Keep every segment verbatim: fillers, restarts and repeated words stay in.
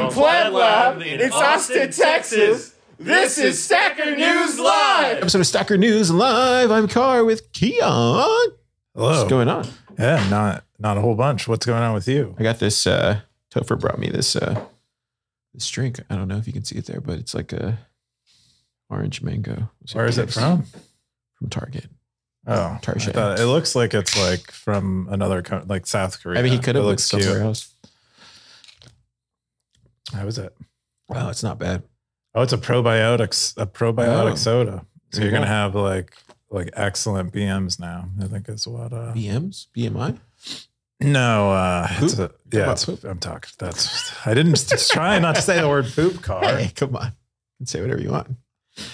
From Plant Lab, it's Austin, Texas, this is Stacker News Live! Episode of Stacker News Live, I'm Car with Keon. Hello. What's going on? Yeah, not not a whole bunch. What's going on with you? I got this, uh, Topher brought me this, uh, this drink. I don't know if you can see it there, but it's like a orange mango. Where is it from? From Target. Oh, Target. It looks like it's like from another country, like South Korea. I mean, he could have looked somewhere else. How is it? Wow, it's not bad. Oh, it's a probiotics, a probiotic oh. soda. So you're yeah. gonna have like like excellent B Ms now. I think is what uh, B Ms, B M I. No, uh, it's a, yeah, it's, I'm talking. That's I didn't try not to say the word poop, Car. Hey, come on, you can say whatever you want.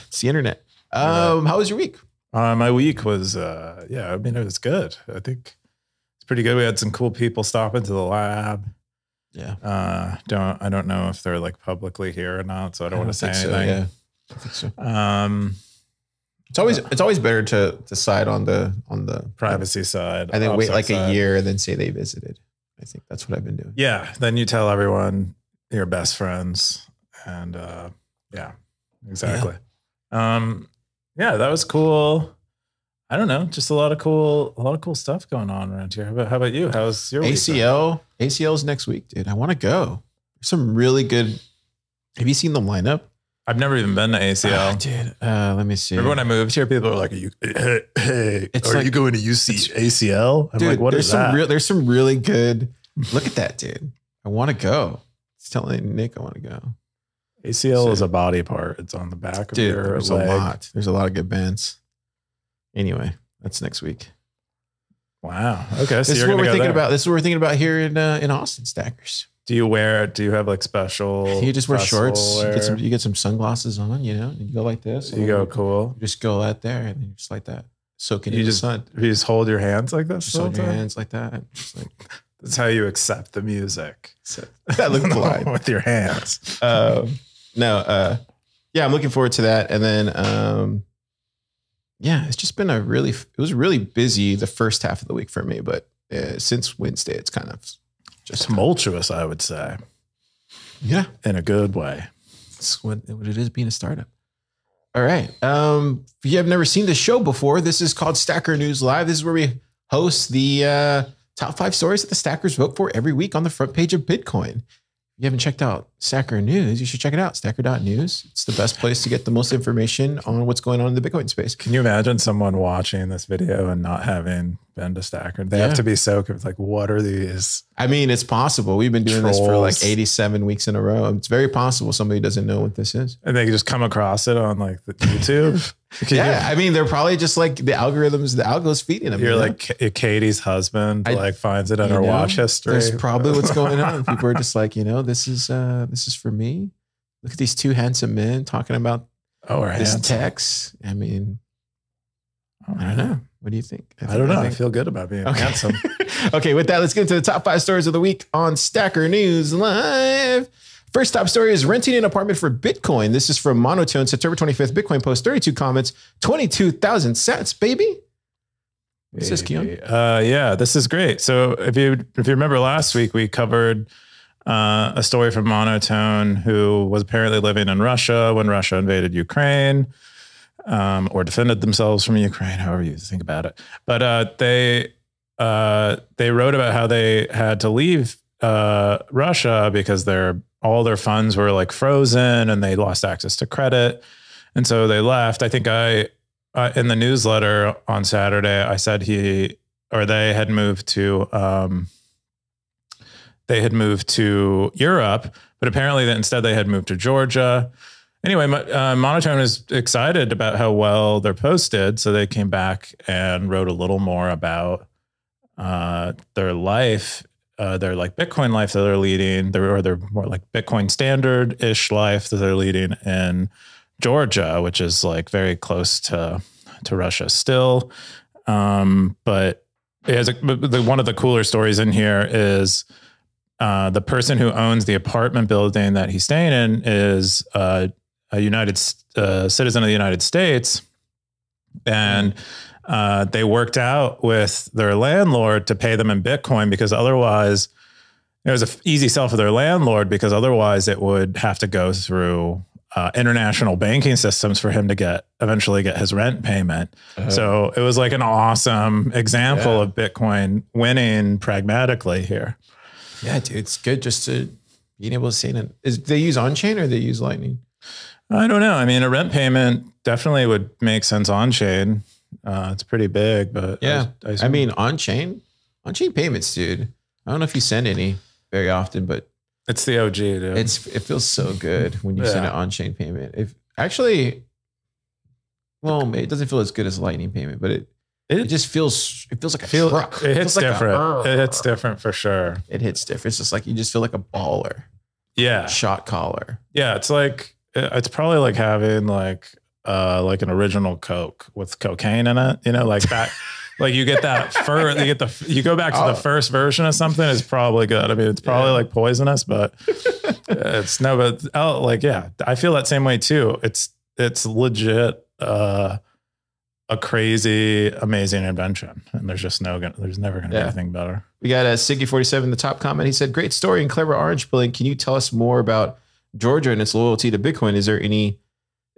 It's the internet. Um, yeah. How was your week? Uh, my week was, uh, yeah, I mean it was good. I think it's pretty good. We had some cool people stop into the lab. Yeah. Uh, don't I don't know if they're like publicly here or not, so I don't, don't want to say anything. So, yeah. I think so. Um, it's always it's always better to decide on the on the privacy side. And then wait like side. a year and then say they visited. I think that's what I've been doing. Yeah. Then you tell everyone your best friends, and uh, yeah, exactly. Yeah. Um, yeah, that was cool. I don't know, just a lot of cool, a lot of cool stuff going on around here. How about, how about you? How's your A C L? Week A C L's next week, dude. I want to go. There's some really good. Have you seen the lineup? I've never even been to A C L, uh, dude. Uh, let me see. Remember when I moved here? People were like, "Are you, hey, hey, are like, you going to U C A C L?" I'm dude, like, "What is some that?" Real, there's some really good. Look at that, dude. I want to go. It's telling Nick I want to go. A C L so, is a body part. It's on the back of dude, your there's leg. There's a lot. There's a lot of good bands. Anyway, that's next week. Wow. Okay. So this is what we're thinking there. about. This is what we're thinking about here in uh, in Austin, Stackers. Do you wear? Do you have like special? You just wear shorts. Wear? You, get some, you get some sunglasses on. You know, and you go like this. You go cool. You just go out there and you just like that, soaking in the sun. You just hold your hands like this. Just hold your hands like that. Just like. That's how you accept the music. So, that looks polite with your hands. Um, no. Uh, yeah, I'm looking forward to that, and then. Um, Yeah, it's just been a really, it was really busy the first half of the week for me, but uh, since Wednesday, it's kind of just tumultuous, I would say. Yeah. In a good way. That's what it is being a startup. All right. Um, if you have never seen the show before, this is called Stacker News Live. This is where we host the uh, top five stories that the stackers vote for every week on the front page of Bitcoin. If you haven't checked out Stacker News, you should check it out. Stacker dot news. It's the best place to get the most information on what's going on in the Bitcoin space. Can you imagine someone watching this video and not having been to Stacker? They yeah. have to be so confused. Like, what are these? I mean, it's possible. We've been doing trolls. this for like eighty-seven weeks in a row. It's very possible somebody doesn't know what this is. And they can just come across it on like the YouTube. yeah. You? I mean, they're probably just like the algorithms, the algo's feeding them. You're you know? like Katie's husband I, like finds it in her know, watch history. That's probably what's going on. People are just like, you know, this is uh, this is for me. Look at these two handsome men talking about oh, this handsome. text. I mean, right. I don't know. What do you think? I, think, I don't know. I, think, I feel good about being okay. handsome. Okay, with that, let's get into the top five stories of the week on Stacker News Live. First top story is renting an apartment for Bitcoin. This is from Monotone, September twenty-fifth. Bitcoin post, thirty-two comments, twenty-two thousand sats, baby. This is Keon. Uh, yeah, this is great. So if you if you remember last week, we covered uh, a story from Monotone, who was apparently living in Russia when Russia invaded Ukraine, um, or defended themselves from Ukraine, however you think about it. But uh, they uh, they wrote about how they had to leave uh, Russia because they're all their funds were like frozen and they lost access to credit. And so they left. I think I, uh, in the newsletter on Saturday, I said he, or they had moved to, um, they had moved to Europe, but apparently that instead they had moved to Georgia. Anyway, uh, Monotone is excited about how well they're posted. So they came back and wrote a little more about, uh, their life. Uh, they're like Bitcoin life that they're leading, they're, or they're more like Bitcoin standard-ish life that they're leading in Georgia, which is like very close to to Russia still. Um, but it has a, the, one of the cooler stories in here is uh, the person who owns the apartment building that he's staying in is uh, a United uh, citizen of the United States, and Uh, they worked out with their landlord to pay them in Bitcoin because otherwise It was an easy sell for their landlord because otherwise it would have to go through uh, international banking systems for him to get eventually get his rent payment. Uh-huh. So it was like an awesome example yeah. of Bitcoin winning pragmatically here. Yeah, dude, it's good just to being able to see it. Is they use on-chain or they use Lightning? I don't know. I mean, a rent payment definitely would make sense on-chain. Uh, it's pretty big, but yeah, I, I, I mean, on-chain, on-chain payments, dude. I don't know if you send any very often, but it's the O G, dude. It's it feels so good when you yeah. send an on-chain payment. If actually, well, it doesn't feel as good as a Lightning payment, but it it, it just feels it feels like a feel, truck. It hits it different. Like a, it hits different for sure. It hits different. It's just like you just feel like a baller. Yeah, shot caller. Yeah, it's like it's probably like having like. Uh, like an original Coke with cocaine in it, you know, like that, like you get that first, you get the, you go back to oh. the first version of something is probably good. I mean, it's probably yeah. like poisonous, but it's no, but oh, like, yeah, I feel that same way too. It's, it's legit, uh, a crazy, amazing invention. And there's just no, gonna, there's never going to yeah. be anything better. We got a Siggy forty-seven in the top comment. He said, great story and clever orange billing. Can you tell us more about Georgia and its loyalty to Bitcoin? Is there any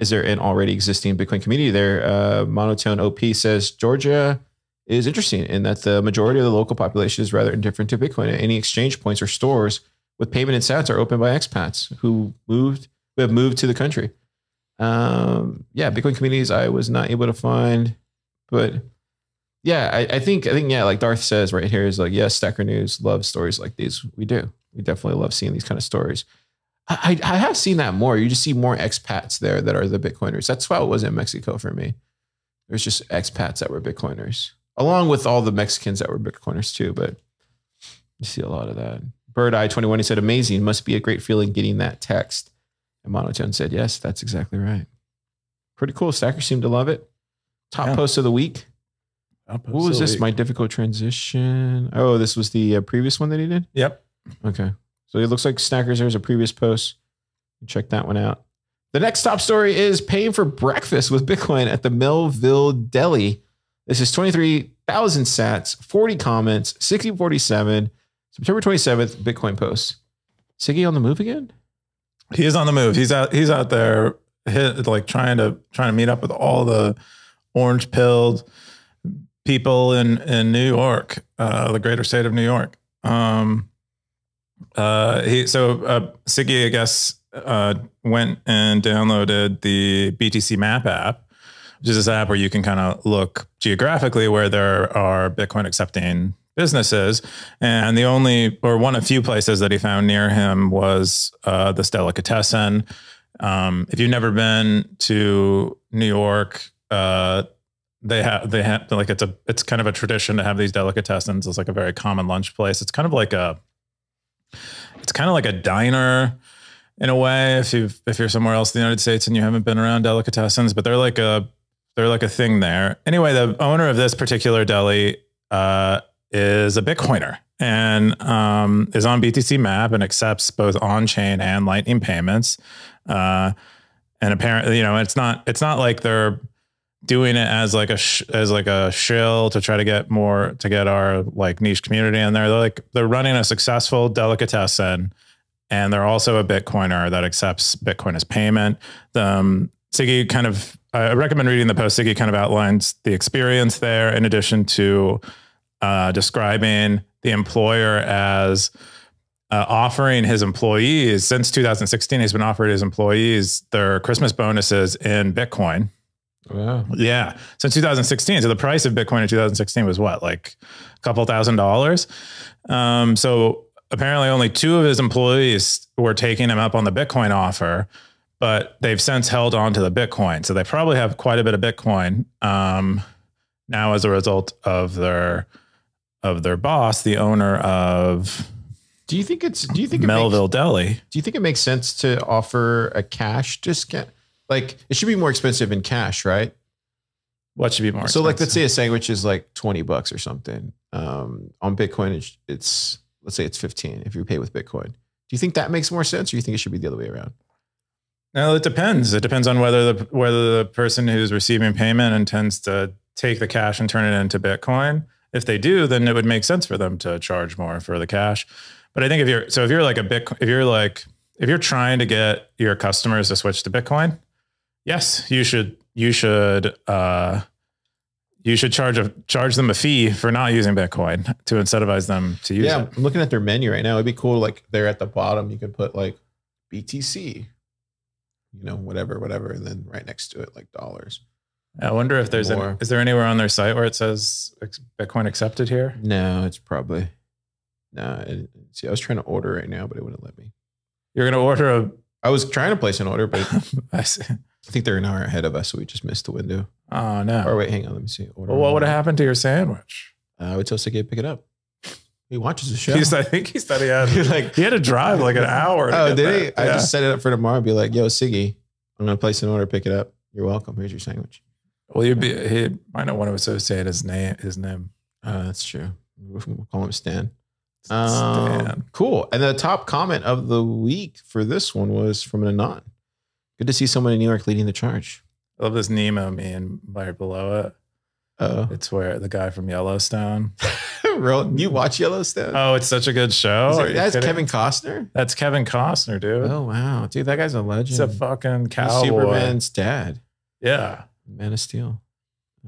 Is there an already existing Bitcoin community there? Uh, Monotone O P says, Georgia is interesting in that the majority of the local population is rather indifferent to Bitcoin. Any exchange points or stores with payment and sats are opened by expats who moved, who have moved to the country. Um, yeah, Bitcoin communities I was not able to find. But yeah, I, I think, I think yeah, like Darth says right here is like, yes, Stacker News loves stories like these. We do. We definitely love seeing these kind of stories. I, I have seen that more. You just see more expats there that are the Bitcoiners. That's why it was in Mexico for me. There's just expats that were Bitcoiners, along with all the Mexicans that were Bitcoiners too. But you see a lot of that. BirdEye twenty-one, he said, amazing. Must be a great feeling getting that text. And Monotone said, yes, that's exactly right. Pretty cool. Stackers seem to love it. Top yeah. post of the week. What was this? Week. My difficult transition. Oh, this was the uh, previous one that he did? Yep. Okay. So it looks like Snackers. There's a previous post. Check that one out. The next top story is paying for breakfast with Bitcoin at the Melville Deli. This is twenty-three thousand sats, forty comments, sixty forty-seven, September twenty-seventh, Bitcoin post. Siggy on the move again? He is on the move. He's out, he's out there hit, like trying to trying to meet up with all the orange pilled people in, in New York, uh, the greater state of New York. Um, Uh, he, so, uh, Siggy, I guess, uh, went and downloaded the B T C map app, which is this app where you can kind of look geographically where there are Bitcoin accepting businesses. And the only, or one of few places that he found near him was, uh, this delicatessen. Um, if you've never been to New York, uh, They have, they have like, it's a, it's kind of a tradition to have these delicatessens. It's like a very common lunch place. It's kind of like a, It's kind of like a diner in a way. If you've, if you're somewhere else in the United States and you haven't been around delicatessens, but they're like a, they're like a thing there. Anyway, the owner of this particular deli, uh, is a Bitcoiner and, um, is on B T C map and accepts both on-chain and Lightning payments. Uh, and apparently, you know, it's not, it's not like they're doing it as like a, sh as like a shill to try to get more, to get our like niche community in there. They're like, they're running a successful delicatessen and they're also a Bitcoiner that accepts Bitcoin as payment. Um, Siggy kind of, I recommend reading the post. Siggy kind of outlines the experience there in addition to uh, describing the employer as uh, offering his employees since two thousand sixteen, he's been offering his employees their Christmas bonuses in Bitcoin. Wow. Yeah. So two thousand sixteen. So the price of Bitcoin in two thousand sixteen was what? Like a couple thousand dollars. Um, so apparently only two of his employees were taking him up on the Bitcoin offer, but they've since held on to the Bitcoin. So they probably have quite a bit of Bitcoin um, now as a result of their, of their boss, the owner of, do you think it's, do you think Melville Deli, do you think it makes sense to offer a cash discount? Like it should be more expensive in cash, right? What should be more? So expensive? Like, let's say a sandwich is like twenty bucks or something. Um, on Bitcoin, it's, it's, let's say it's fifteen if you pay with Bitcoin. Do you think that makes more sense or you think it should be the other way around? No, it depends. It depends on whether the, whether the person who's receiving payment intends to take the cash and turn it into Bitcoin. If they do, then it would make sense for them to charge more for the cash. But I think if you're, so if you're like a Bitcoin, if you're like, if you're trying to get your customers to switch to Bitcoin, yes, you should, you should, uh, you should charge a, charge them a fee for not using Bitcoin to incentivize them to use yeah, it. Yeah, I'm looking at their menu right now. It'd be cool. Like there at the bottom, you could put like B T C, you know, whatever, whatever. And then right next to it, like dollars. I wonder if there's any, is there anywhere on their site where it says Bitcoin accepted here? No, it's probably no. It, see, I was trying to order right now, but it wouldn't let me. You're going to order a, I was trying to place an order, but I see. I think they're an hour ahead of us, so we just missed the window. Oh, no. Or wait, hang on. Let me see. Order well, what would have happened to your sandwich? Uh, I would tell Sergey to pick it up. He watches the show. He's, I think he said he had, like, he had to drive like an hour. Oh, did he? Yeah. I just set it up for tomorrow and be like, yo, Siggy, I'm going to place an order, pick it up. You're welcome. Here's your sandwich. Well, you'd be, he might not want to associate his name. His name. Uh, that's true. We'll call him Stan. Um, Stan. Cool. And the top comment of the week for this one was from an Anon. Good to see someone in New York leading the charge. I love this Nemo meme right below it. Oh, it's where the guy from Yellowstone. You watch Yellowstone? Oh, it's such a good show. That, that's kidding? Kevin Costner. That's Kevin Costner, dude. Oh wow, dude, that guy's a legend. He's a fucking cowboy. He's Superman's dad. Yeah, Man of Steel.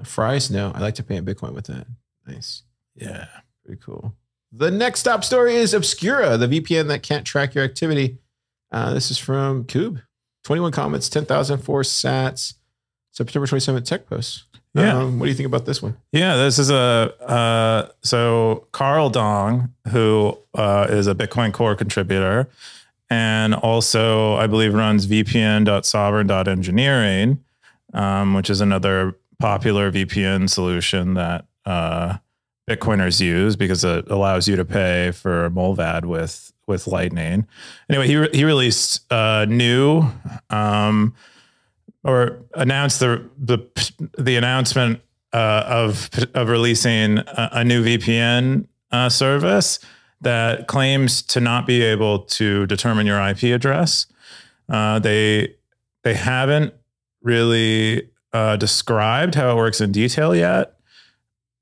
Fries? No, I like to pay in Bitcoin with that. Nice. Yeah, pretty cool. The next top story is Obscura, the V P N that can't track your activity. Uh, this is from Kube. twenty-one comments, ten thousand four sats, September twenty-seventh tech post. Yeah. Um, what do you think about this one? Yeah, this is a, uh, so Carl Dong, who uh, is a Bitcoin Core contributor and also I believe runs v p n dot sovereign dot engineering, um, which is another popular V P N solution that uh, Bitcoiners use because it allows you to pay for MolVad with with Lightning. Anyway, he, re he released uh new, um, or announced the, the, the announcement, uh, of, of releasing a, a new V P N, uh, service that claims to not be able to determine your I P address. Uh, they, they haven't really, uh, described how it works in detail yet,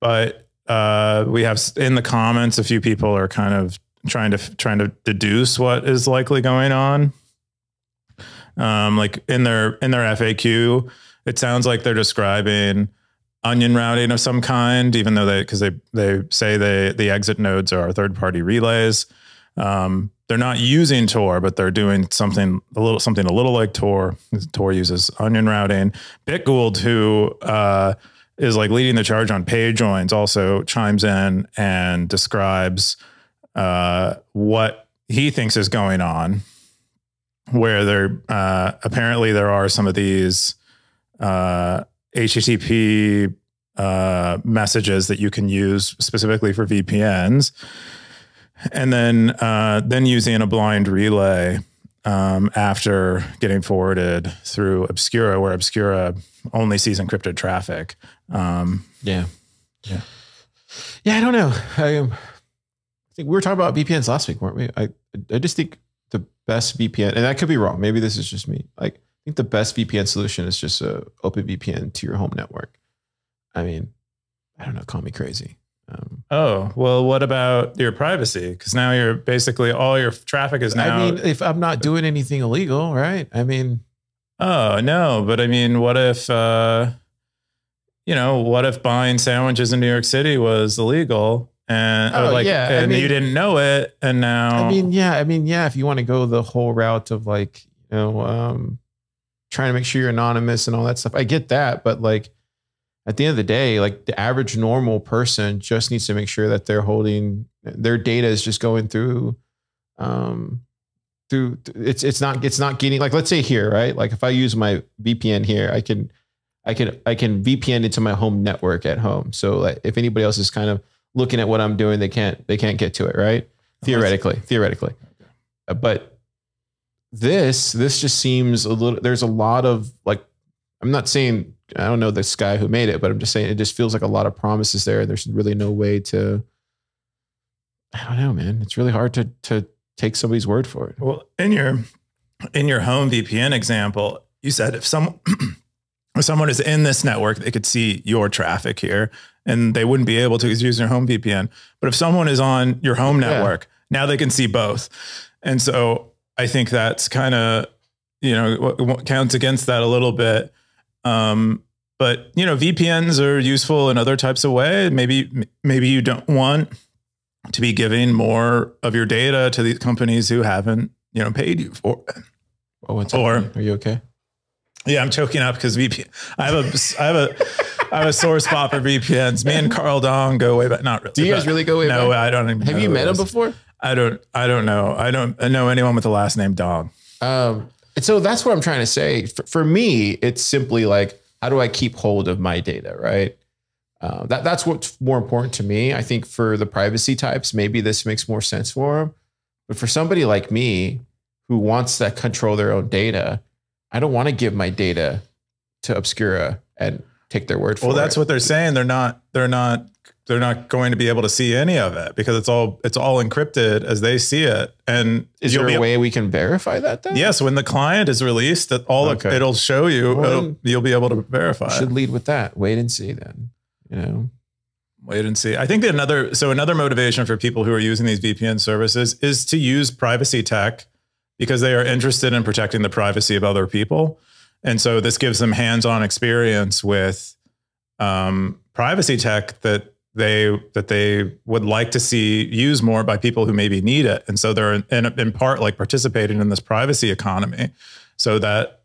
but, uh, we have in the comments, a few people are kind of trying to trying to deduce what is likely going on. Um, like in their, in their F A Q, it sounds like they're describing onion routing of some kind, even though they, cause they, they say they, the exit nodes are third-party relays. Um, they're not using Tor, but they're doing something a little, something a little like Tor. Tor uses onion routing. Bitgould, who, uh, is like leading the charge on pay joins, also chimes in and describes, uh, what he thinks is going on, where there, uh, apparently there are some of these, uh, H T T P, uh, messages that you can use specifically for V P Ns. And then, uh, then using a blind relay, um, after getting forwarded through Obscura, where Obscura only sees encrypted traffic. Um, yeah. Yeah. Yeah. I don't know. I am. Um, we were talking about V P Ns last week, weren't we? I I just think the best V P N, and I could be wrong. Maybe this is just me. Like, I think the best V P N solution is just a open V P N to your home network. I mean, I don't know. Call me crazy. Um, oh, well, what about your privacy? Because now you're basically all your traffic is now. I mean, if I'm not doing anything illegal, right? I mean. Oh, no. But I mean, what if, uh, you know, what if buying sandwiches in New York City was illegal? And oh, like, yeah. and I mean, you didn't know it. And now, I mean, yeah, I mean, yeah. If you want to go the whole route of like, you know, um, trying to make sure you're anonymous and all that stuff, I get that. But like at the end of the day, like the average normal person just needs to make sure that they're holding their data is just going through, um, through it's, it's not, it's not getting like, let's say here, right? Like if I use my V P N here, I can, I can, I can V P N into my home network at home. So like, if anybody else is kind of looking at what I'm doing, they can't, they can't get to it. Right. Theoretically, theoretically. Okay. Uh, but this, this just seems a little, there's a lot of like, I'm not saying, I don't know this guy who made it, but I'm just saying, it just feels like a lot of promises there. There's really no way to, I don't know, man, it's really hard to, to take somebody's word for it. Well, in your, in your home V P N example, you said if some, if someone is in this network, they could see your traffic here. And they wouldn't be able to use your home V P N. But if someone is on your home yeah. network Now they can see both. And so I think that's kind of, you know, what, what counts against that a little bit. Um, but, you know, V P Ns are useful in other types of way. Maybe, maybe you don't want to be giving more of your data to these companies who haven't, you know, paid you for it. Oh, what's happening? Are you okay? Yeah, I'm choking up because V P N. I have a, I have a, I have a sore spot for V P Ns. Me and Carl Dong go way back. Not really. Do you guys really go way back? No, I don't even know. Have you met him before? I don't. I don't know. I don't know anyone with the last name Dong. Um, and so that's what I'm trying to say. For, for me, it's simply like, how do I keep hold of my data, right? Uh, that that's what's more important to me. I think for the privacy types, maybe this makes more sense for them. But for somebody like me who wants to control their own data, I don't want to give my data to Obscura and take their word for it. Well, that's what they're saying. They're not, they're not, they're not going to be able to see any of it because it's all, it's all encrypted as they see it. And is there a way we can verify that then? Yes. When the client is released, that all it'll show you, it'll, you'll be able to verify. Should lead with that. Wait and see then, you know, wait and see. I think that another, so another motivation for people who are using these V P N services is to use privacy tech, because they are interested in protecting the privacy of other people. And so this gives them hands-on experience with um, privacy tech that they that they would like to see used more by people who maybe need it. And so they're in, in, in part like participating in this privacy economy so that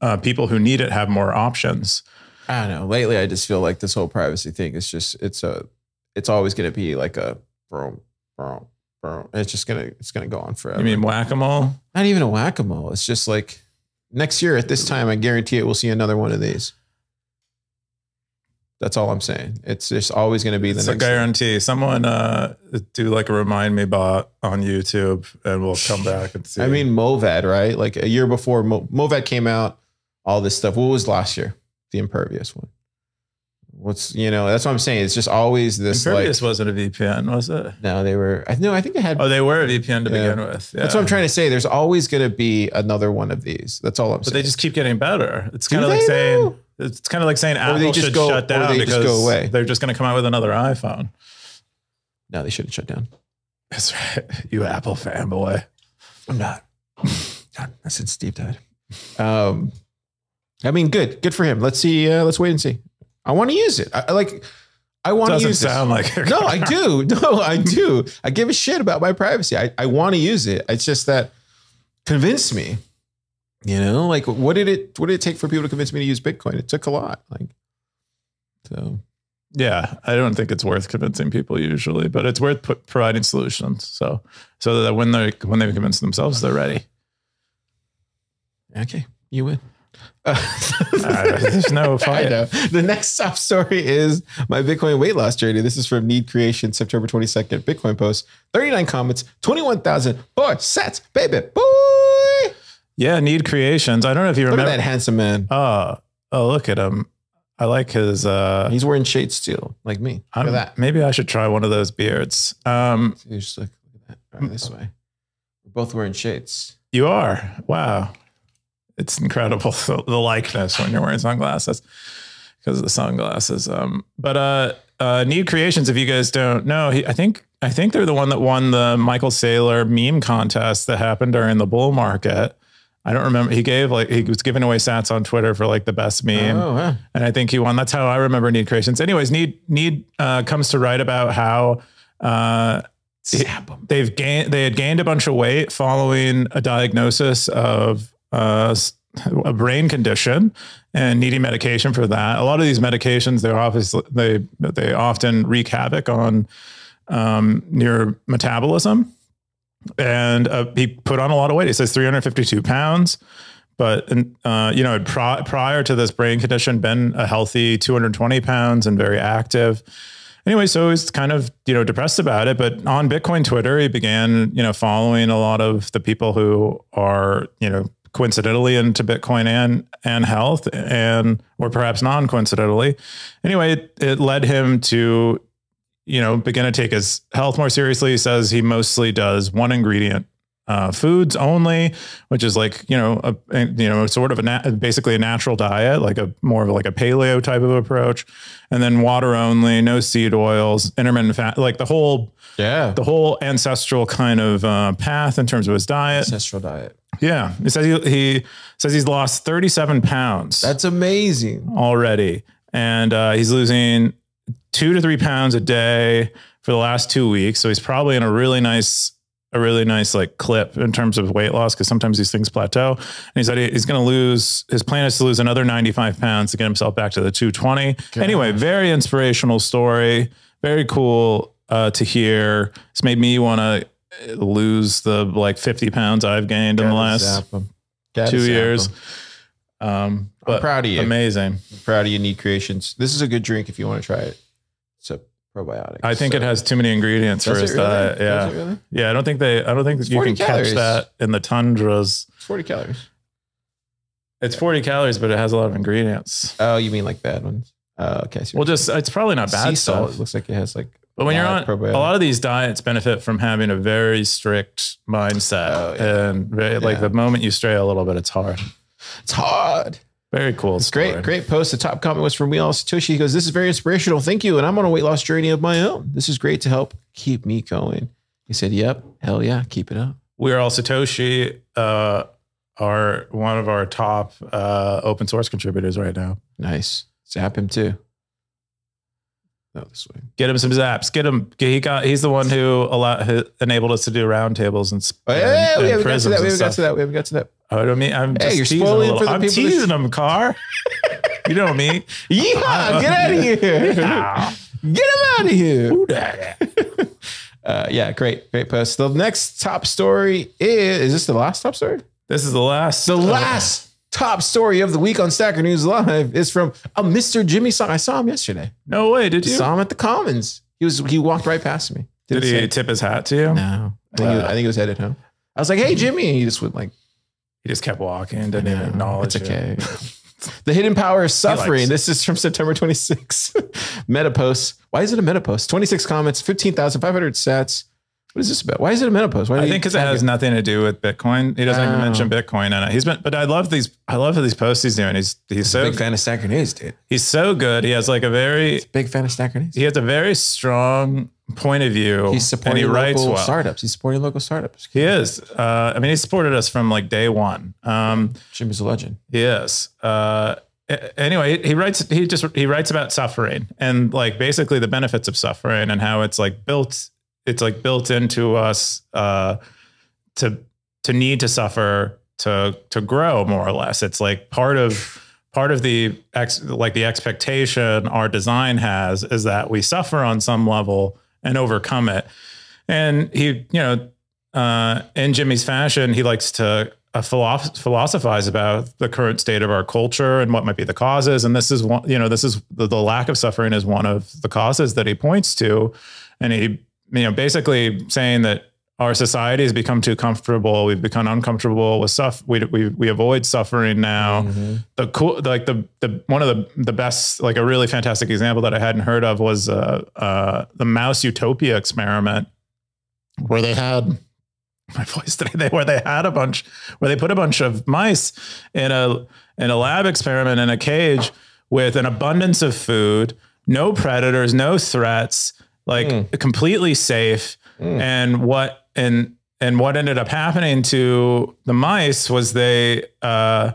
uh, people who need it have more options. I don't know. Lately, I just feel like this whole privacy thing is just, it's a, it's always going to be like a boom, boom. It's just gonna it's gonna go on forever. You mean whack-a-mole? Not even a whack-a-mole. It's just like next year at this time, I guarantee it we'll see another one of these. That's all I'm saying. It's just always gonna be the it's next a guarantee. Time. Someone uh, do like a remind me bot on YouTube, and we'll come back and see. I mean Movad, right? Like a year before Mo Movad came out, all this stuff. What was last year? The Impervious one. What's, you know, that's what I'm saying. It's just always this. Impervious like, wasn't a V P N, was it? No, they were. I, no, I think they had. Oh, they were a V P N to yeah. begin with. Yeah. That's what I'm trying to say. There's always going to be another one of these. That's all I'm but saying. But they just keep getting better. It's kind of like saying, know? it's kind of like saying Apple should go, shut down because just go away. They're just going to come out with another iPhone. No, they shouldn't shut down. That's right. You Apple fanboy. I'm not. God, that's since Steve died. Um, I mean, good. Good for him. Let's see. Uh, let's wait and see. I want to use it. I, I like, I want to use it. Doesn't sound like it. No, I do. No, I do. I give a shit about my privacy. I, I want to use it. It's just that convince me, you know, like what did it, what did it take for people to convince me to use Bitcoin? It took a lot. Like, so. Yeah. I don't think it's worth convincing people usually, but it's worth put, providing solutions. So, so that when they, when they've convinced themselves, they're ready. Okay. You win. Uh, uh, there's no fight. I know. The next top story is my Bitcoin weight loss journey. This is from Need Creations, September twenty-second, Bitcoin post, thirty-nine comments, twenty-one thousand four sets, baby boy. Yeah, Need Creations. I don't know if you look remember at that handsome man. Oh, oh, look at him. I like his. Uh, He's wearing shades too, like me. Look at that. Maybe I should try one of those beards. Um, so just look at that. Right, this way. We're both wearing shades. You are. Wow. It's incredible, the, the likeness when you're wearing sunglasses because of the sunglasses. Um, but uh, uh, Need Creations, if you guys don't know, he, I think I think they're the one that won the Michael Saylor meme contest that happened during the bull market. I don't remember. He gave like he was giving away sats on Twitter for like the best meme, oh, wow. and I think he won. That's how I remember Need Creations. Anyways, Need Need uh, comes to write about how. Uh, they've gained. They had gained a bunch of weight following a diagnosis of. Uh, a brain condition and needing medication for that. A lot of these medications, they're obviously they they often wreak havoc on um, your metabolism. And uh, he put on a lot of weight. He says three hundred fifty-two pounds, but uh, you know, pri prior to this brain condition, been a healthy two hundred twenty pounds and very active. Anyway, so he's kind of, you know, depressed about it, but on Bitcoin Twitter, he began, you know, following a lot of the people who are, you know, coincidentally into Bitcoin and, and health and, or perhaps non-coincidentally. Anyway, it, it led him to, you know, begin to take his health more seriously. He says he mostly does one ingredient uh, foods only, which is like, you know, a, you know, sort of a basically a natural diet, like a more of like a paleo type of approach. And then water only, no seed oils, intermittent fat, like the whole, yeah, the whole ancestral kind of uh, path in terms of his diet. Ancestral diet. Yeah. He says he, he says he's lost thirty-seven pounds. That's amazing. Already. And uh, he's losing two to three pounds a day for the last two weeks. So he's probably in a really nice, a really nice like clip in terms of weight loss, because sometimes these things plateau. And he said he's going to lose, his plan is to lose another ninety-five pounds to get himself back to the two twenty. God. Anyway, very inspirational story. Very cool uh, to hear. It's made me want to lose the like fifty pounds I've gained Gotta in the last two years. Um, but I'm proud of you. Amazing. I'm proud of you, Need Creations. This is a good drink if you want to try it. It's a probiotic. I think so. It has too many ingredients Does for us. Really? Yeah. Really? Yeah. I don't think they, I don't think you can calories. catch that in the tundras. It's forty calories. It's yeah. forty calories, but it has a lot of ingredients. Oh, you mean like bad ones? Uh, okay. Well, just, it's probably not bad sea salt. Stuff. It looks like it has like, but when you're on probiotic. A lot of these diets benefit from having a very strict mindset. Oh, yeah. And very, yeah. like the moment you stray a little bit, it's hard. It's hard. Very cool. It's great. Great post. The top comment was from We All Satoshi. He goes, "This is very inspirational. Thank you. And I'm on a weight loss journey of my own. This is great to help keep me going." He said, "Yep. Hell yeah. Keep it up." We Are All Satoshi uh, are one of our top uh, open source contributors right now. Nice. Zap him too. No, this way. Get him some zaps. Get him. He got. He's the one who allowed, who enabled us to do roundtables and. Oh, yeah, and, yeah, and we, got to that. we haven't got to that. We haven't got to that. I don't mean. I'm hey, just you're spoiling for the I'm people. I'm teasing them, Car. You know me. Yeehaw! Uh, get out of here. Yeah. Get him out of here. Ooh, that. uh, yeah, great, great post. The next top story is. Is this the last top story? This is the last. The last. Uh, Top story of the week on Stacker News Live is from a Mister Jimmy Song. I saw him yesterday. No way, did you? Saw him at the Commons. He was he walked right past me. Did, did he tip his hat to you? No, I think, uh, he, was, I think he was headed home. I was like, "Hey, Jimmy," and he just went like, he just kept walking, didn't even acknowledge. It's okay. The hidden power of suffering. This is from September twenty-sixth. Meta post. Why is it a meta post? twenty-six comments, fifteen thousand five hundred sats. What is this about? Why is it a meta post? Why I think because it has it? nothing to do with Bitcoin. He doesn't oh. even mention Bitcoin in it. He's been, but I love these. I love how these posts he's doing. He's he's, he's so a big fan of Stacker News, dude. He's so good. He has like a very a big fan of Stacker News. He has a very strong point of view. He's supporting and he writes local well. startups. He's supporting local startups. He is. Uh, I mean, he supported us from like day one. Um, Jimmy's a legend. He is. Uh, anyway, he writes. He just he writes about suffering and like basically the benefits of suffering and how it's like built. It's like built into us uh, to to need to suffer to to grow, more or less. It's like part of part of the ex, like the expectation our design has is that we suffer on some level and overcome it. And he, you know, uh, in Jimmy's fashion, he likes to uh, philosoph philosophize about the current state of our culture and what might be the causes. And this is one, you know, this is the, the lack of suffering is one of the causes that he points to, and he. You know, basically saying that our society has become too comfortable. We've become uncomfortable with stuff. We, we, we avoid suffering now. Mm-hmm. The cool, like the, the, one of the, the best, like a really fantastic example that I hadn't heard of was, uh, uh, the mouse utopia experiment where they had my voice today, where they had a bunch, where they put a bunch of mice in a, in a lab experiment in a cage with an abundance of food, no predators, no threats, like mm. completely safe. Mm. And what, and, and what ended up happening to the mice was they, uh,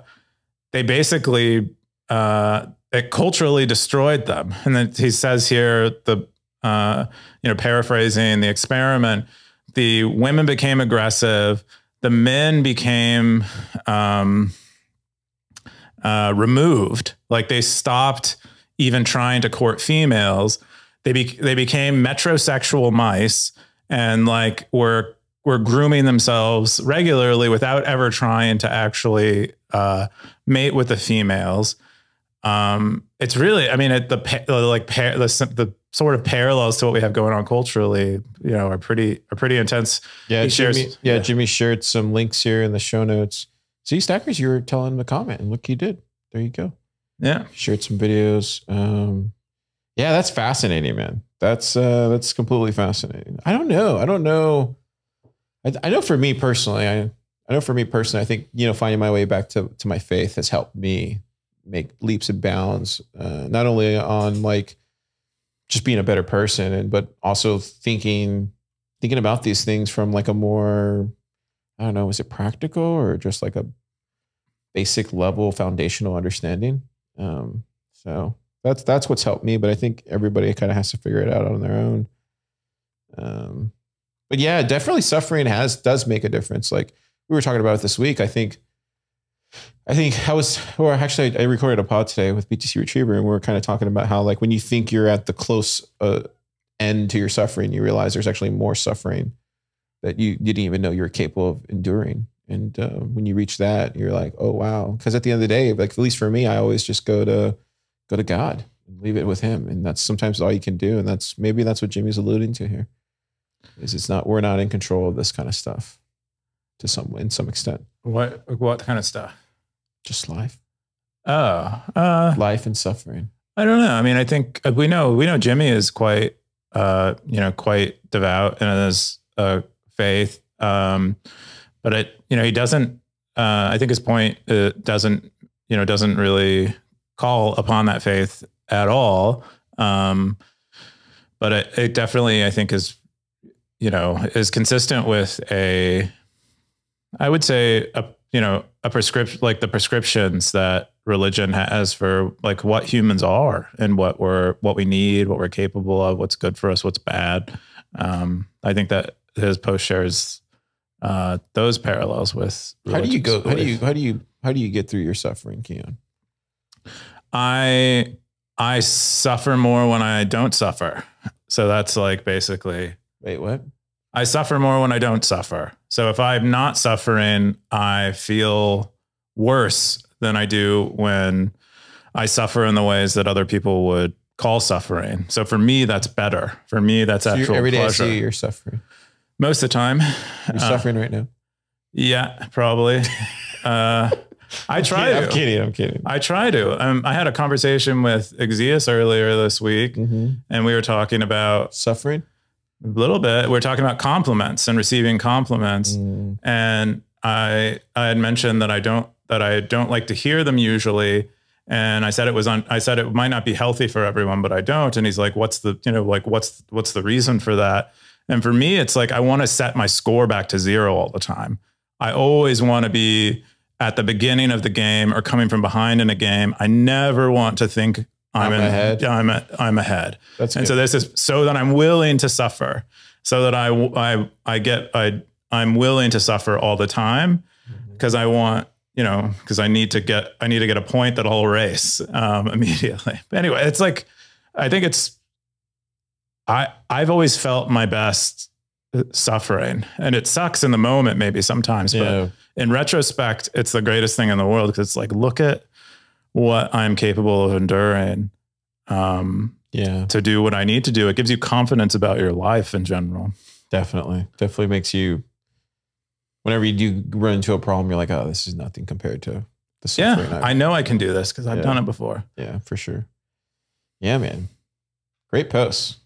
they basically, uh, it culturally destroyed them. And then he says here, the, uh, you know, paraphrasing the experiment, the women became aggressive. The men became, um, uh, removed. Like they stopped even trying to court females. They be, they became metrosexual mice and like were were grooming themselves regularly without ever trying to actually uh, mate with the females. Um, it's really, I mean, it, the like the, the sort of parallels to what we have going on culturally, you know, are pretty are pretty intense. Yeah, Jimmy, shares, yeah, yeah, Jimmy shared some links here in the show notes. See, Stackers, you were telling him to comment, and look, he did. There you go. Yeah, shared some videos. Um, Yeah, that's fascinating, man. That's uh, that's completely fascinating. I don't know. I don't know. I, I know for me personally, I, I know for me personally, I think, you know, finding my way back to, to my faith has helped me make leaps and bounds, uh, not only on like just being a better person, and, but also thinking, thinking about these things from like a more, I don't know, was it practical or just like a basic level foundational understanding? Um, so that's, that's what's helped me, but I think everybody kind of has to figure it out on their own. Um, but yeah, definitely suffering has, does make a difference. Like we were talking about it this week. I think, I think I was, or actually I recorded a pod today with B T C Retriever, and we were kind of talking about how, like, when you think you're at the close uh, end to your suffering, you realize there's actually more suffering that you didn't even know you were capable of enduring. And uh, when you reach that, you're like, oh, wow. Because at the end of the day, like, at least for me, I always just go to, go to God and leave it with him. And that's sometimes all you can do. And that's, maybe that's what Jimmy's alluding to here, is it's not, we're not in control of this kind of stuff to some, in some extent. What, what kind of stuff? Just life. Oh, uh, life and suffering. I don't know. I mean, I think we know, we know Jimmy is quite, uh, you know, quite devout and has uh, faith. Um, but it, you know, he doesn't, uh, I think his point uh, doesn't, you know, doesn't really call upon that faith at all. Um, but it, it definitely, I think is, you know, is consistent with a, I would say a, you know, a prescription, like the prescriptions that religion has for like what humans are and what we're, what we need, what we're capable of, what's good for us, what's bad. Um, I think that his post shares uh, those parallels with. How do you go? Belief. How do you, how do you, how do you get through your suffering, Keon? I, I suffer more when I don't suffer. So that's like basically. Wait, what? I suffer more when I don't suffer. So if I'm not suffering, I feel worse than I do when I suffer in the ways that other people would call suffering. So for me, that's better. For me, that's so actual every day pleasure. I see you're suffering. Most of the time. You're uh, suffering right now. Yeah, probably. uh, I try I'm to. I'm kidding. I'm kidding. I try to. Um, I had a conversation with Exeus earlier this week, mm-hmm. and we were talking about suffering. A little bit. We're talking about compliments and receiving compliments. Mm. And I, I had mentioned that I don't, that I don't like to hear them usually. And I said, it was on, I said, it might not be healthy for everyone, but I don't. And he's like, what's the, you know, like, what's, what's the reason for that? And for me, it's like, I want to set my score back to zero all the time. I always want to be at the beginning of the game or coming from behind in a game. I never want to think I'm, I'm in, ahead. I'm, a, I'm ahead. That's and good. So this is so that I'm willing to suffer, so that I, I, I get, I, I'm willing to suffer all the time because mm-hmm. I want, you know, because I need to get, I need to get a point that I'll erase um, immediately. But anyway, it's like, I think it's, I, I've always felt my best suffering, and it sucks in the moment, maybe sometimes, yeah. but in retrospect, it's the greatest thing in the world. Cause it's like, look at what I'm capable of enduring, um, yeah, to do what I need to do. It gives you confidence about your life in general. Definitely. Definitely makes you, whenever you do run into a problem, you're like, oh, this is nothing compared to the suffering. Yeah, I know I can do this because I've yeah. done it before. Yeah, for sure. Yeah, man. Great posts.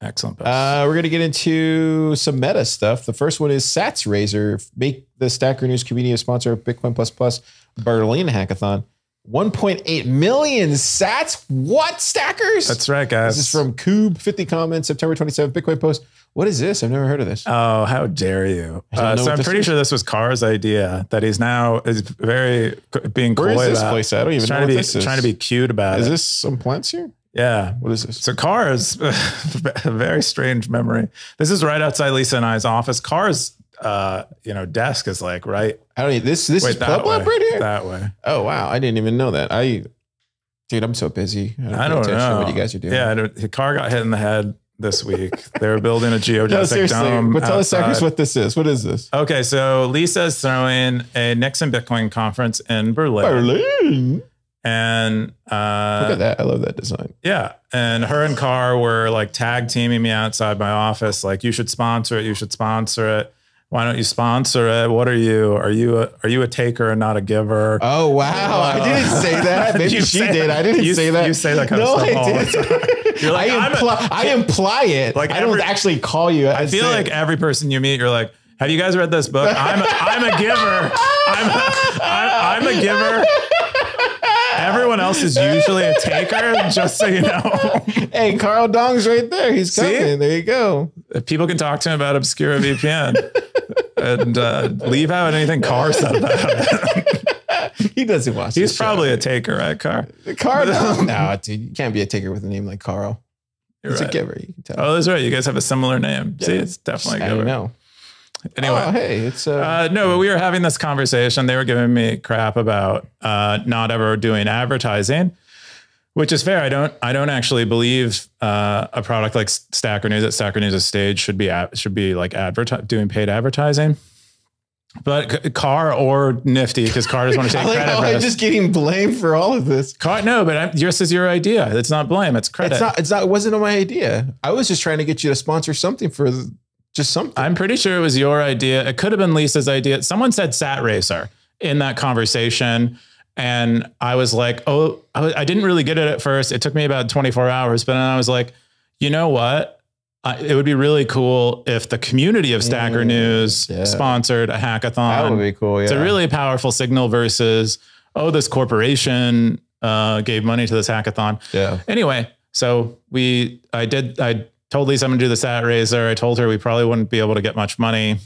Excellent posts. Uh, we're going to get into some meta stuff. The first one is Sats Razor. Make the Stacker News community a sponsor of Bitcoin Plus Plus Berlin Hackathon. one point eight million sats. What, stackers? That's right, guys. This is from Kube. fifty comments, September twenty-seventh, Bitcoin post. What is this? I've never heard of this. Oh, how dare you? Uh, so I'm pretty is. sure this was Carr's idea that he's now is very being coy. Where is this about. place? I don't even he's know what be, this is. Trying to be cute about is it. Is this some plants here? Yeah. What is this? So Carr's a very strange memory. This is right outside Lisa and I's office. Carr's uh, you know, desk is like, right. I don't even, this, this Wait, is Pub Lab right here? That way. Oh, wow. I didn't even know that. I, dude, I'm so busy. I don't, I don't know what you guys are doing. Yeah. I don't, the car got hit in the head this week. They were building a geodesic no, seriously. dome. But tell us, Stackers, what this is. What is this? Okay. So Lisa's throwing a Nixon Bitcoin conference in Berlin. Berlin. And, uh, look at that. I love that design. Yeah. And her and Carr were like tag teaming me outside my office. Like, you should sponsor it. You should sponsor it. Why don't you sponsor it? What are you? Are you a, are you a taker and not a giver? Oh, wow. Uh, I didn't say that. Maybe she did. I didn't you, say that. You say that kind no, of stuff I all didn't. the time. You're like, I, impl a, I imply it. Like every, I don't actually call you. I, I feel like it. every person you meet, you're like, Have you guys read this book? I'm a, I'm a giver. I'm a, I'm, I'm a giver. Everyone else is usually a taker, just so you know. Hey, Carl Dong's right there. He's coming. See? There you go. People can talk to him about Obscura V P N. And uh, leave out anything Carr said about it. He doesn't watch He's probably show. a taker, right, Carr? Carl Dong? No, dude, you can't be a taker with a name like Carl. You're He's right. a giver. You can tell. Oh, that's right. You guys have a similar name. Yeah. See, it's definitely a giver. I know. Anyway, oh, hey, it's uh, uh, no, but we were having this conversation. They were giving me crap about uh, not ever doing advertising, which is fair. I don't, I don't actually believe uh, a product like Stacker News at Stacker News' stage should be ad, should be like adverti- doing paid advertising. But Carr or Nifty, because Carr doesn't want to take like, credit. Oh, for I'm this. just getting blamed for all of this. Carr, no, but I'm, this is your idea. It's not blame. It's credit. It's not. It's not. It wasn't my idea. I was just trying to get you to sponsor something for. The, Just something. I'm pretty sure it was your idea. It could have been Lisa's idea. Someone said Sat Racer in that conversation. And I was like, oh, I didn't really get it at first. It took me about twenty-four hours. But then I was like, you know what? I, it would be really cool if the community of Stacker mm, News yeah. sponsored a hackathon. That would be cool. Yeah. It's a really powerful signal versus, oh, this corporation uh, gave money to this hackathon. Yeah. Anyway, so we, I did, I told Lisa I'm gonna do the Sat Razor. I told her we probably wouldn't be able to get much money,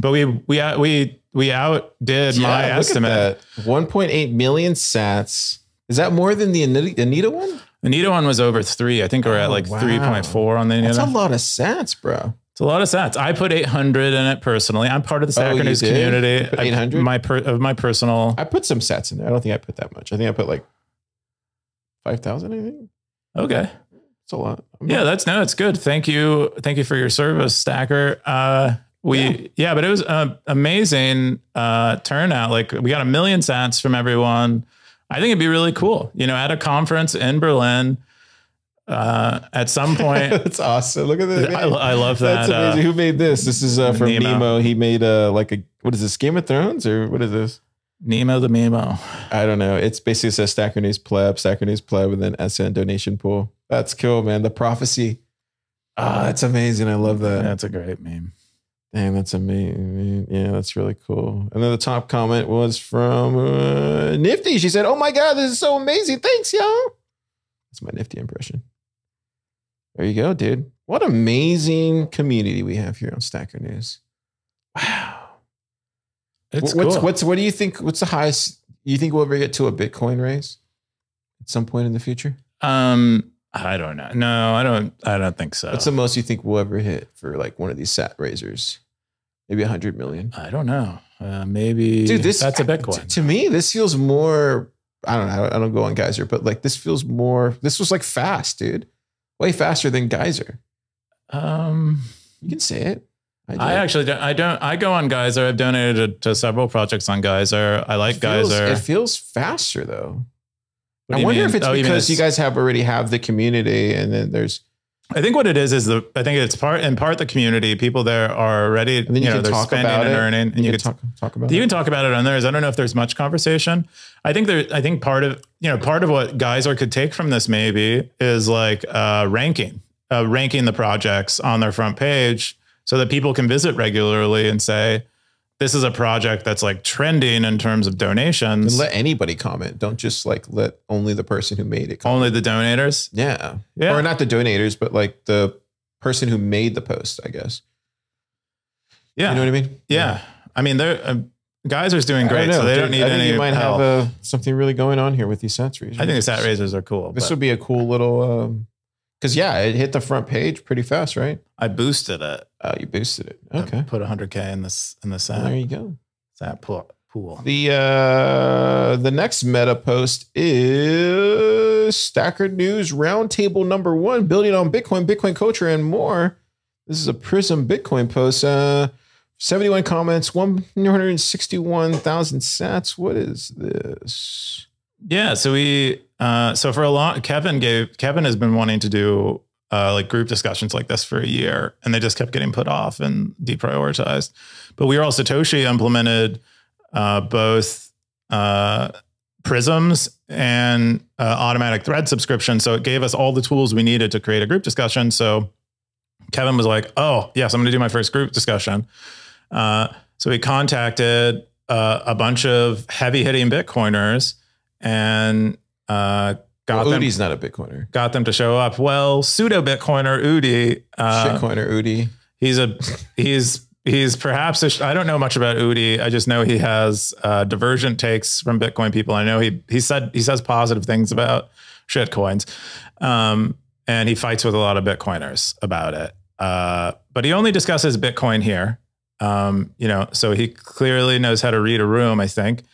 but we we we we outdid yeah, my estimate. one point eight million sats. Is that more than the Anita one? Anita one was over three. I think we're oh, at like wow. three point four on the Anita. That's a lot of sats, bro. It's a lot of sats. I put eight hundred in it personally. I'm part of the Stacker oh, News community. eight hundred my per, of my personal. I put some sats in there. I don't think I put that much. I think I put like five thousand. I think. Okay. It's a lot. I'm yeah, not- that's no, it's good. Thank you. Thank you for your service, Stacker. Uh, we, yeah, yeah but it was an amazing uh, turnout. Like we got a million sats from everyone. I think it'd be really cool. You know, at a conference in Berlin uh, at some point. That's awesome. Look at that. I, I love that. That's amazing. Uh, Who made this? This is uh, from Nemo. Nemo. He made uh, like a, what is this? Game of Thrones or what is this? Nemo the Memo. I don't know. It's basically says Stacker News Pleb, Stacker News Pleb, and then S N donation pool. That's cool, man. The prophecy. Ah, oh, that's amazing. I love that. That's a great meme. Damn, that's amazing. Yeah, that's really cool. And then the top comment was from uh, Nifty. She said, oh my God, this is so amazing. Thanks, y'all. That's my Nifty impression. There you go, dude. What amazing community we have here on Stacker News. Wow. It's what's, cool. what's, what do you think? What's the highest? You think we'll ever get to a Bitcoin raise at some point in the future? Um, I don't know. No, I don't, I don't think so. What's the most you think we'll ever hit for like one of these sat raisers? Maybe a hundred million. I don't know. Uh, maybe Dude, this, that's a Bitcoin. To me, this feels more, I don't know. I don't, I don't go on Geyser, but like this feels more, this was like fast, dude. Way faster than Geyser. Um, you can say it. I, I actually don't, I don't, I go on Geyser. I've donated to, to several projects on Geyser. I like it feels, Geyser. It feels faster though. I wonder mean? if it's oh, because you guys have already have the community and then there's. I think what it is, is the, I think it's part in part, the community people there are already, and then you, you know, they're spending and it. earning and you, you can talk, talk about it. You can talk about it on theirs. I don't know if there's much conversation. I think there, I think part of, you know, part of what Geyser could take from this maybe is like uh ranking, uh, ranking the projects on their front page. So that people can visit regularly and say, this is a project that's like trending in terms of donations. And let anybody comment. Don't just like let only the person who made it comment. Only the donators? Yeah. yeah. Or not the donators, but like the person who made the post, I guess. Yeah. You know what I mean? Yeah. yeah. I mean, they're, uh, Geyser's doing great, so they Dude, don't need I think any You might help. have uh, something really going on here with these sat raisers. I think the sat raisers are cool. This would be a cool little... Um, Because, yeah, it hit the front page pretty fast, right? I boosted it. Oh, you boosted it. Okay. I put one hundred K in this in the sat. There you go. Sat pool. pool. The, uh, the next Meta post is Stacker News Roundtable number one, building on Bitcoin, Bitcoin culture, and more. This is a Prism Bitcoin post. Uh, seventy-one comments, one hundred sixty-one thousand sats. What is this? Yeah, so we... Uh, so for a long, Kevin gave, Kevin has been wanting to do, uh, like group discussions like this for a year and they just kept getting put off and deprioritized, but We Are All Satoshi implemented, uh, both, uh, prisms and, uh, automatic thread subscription. So it gave us all the tools we needed to create a group discussion. So Kevin was like, oh yes, I'm going to do my first group discussion. Uh, so we contacted uh, a bunch of heavy hitting Bitcoiners and uh, got well, them. Udi's not a Bitcoiner. Got them to show up. Well, pseudo Bitcoiner Udi. Uh, Shitcoiner Udi. He's a he's he's perhaps a, I don't know much about Udi. I just know he has uh, divergent takes from Bitcoin people. I know he he said he says positive things about shit coins, um, and he fights with a lot of Bitcoiners about it. Uh, but he only discusses Bitcoin here, um, you know. So he clearly knows how to read a room, I think.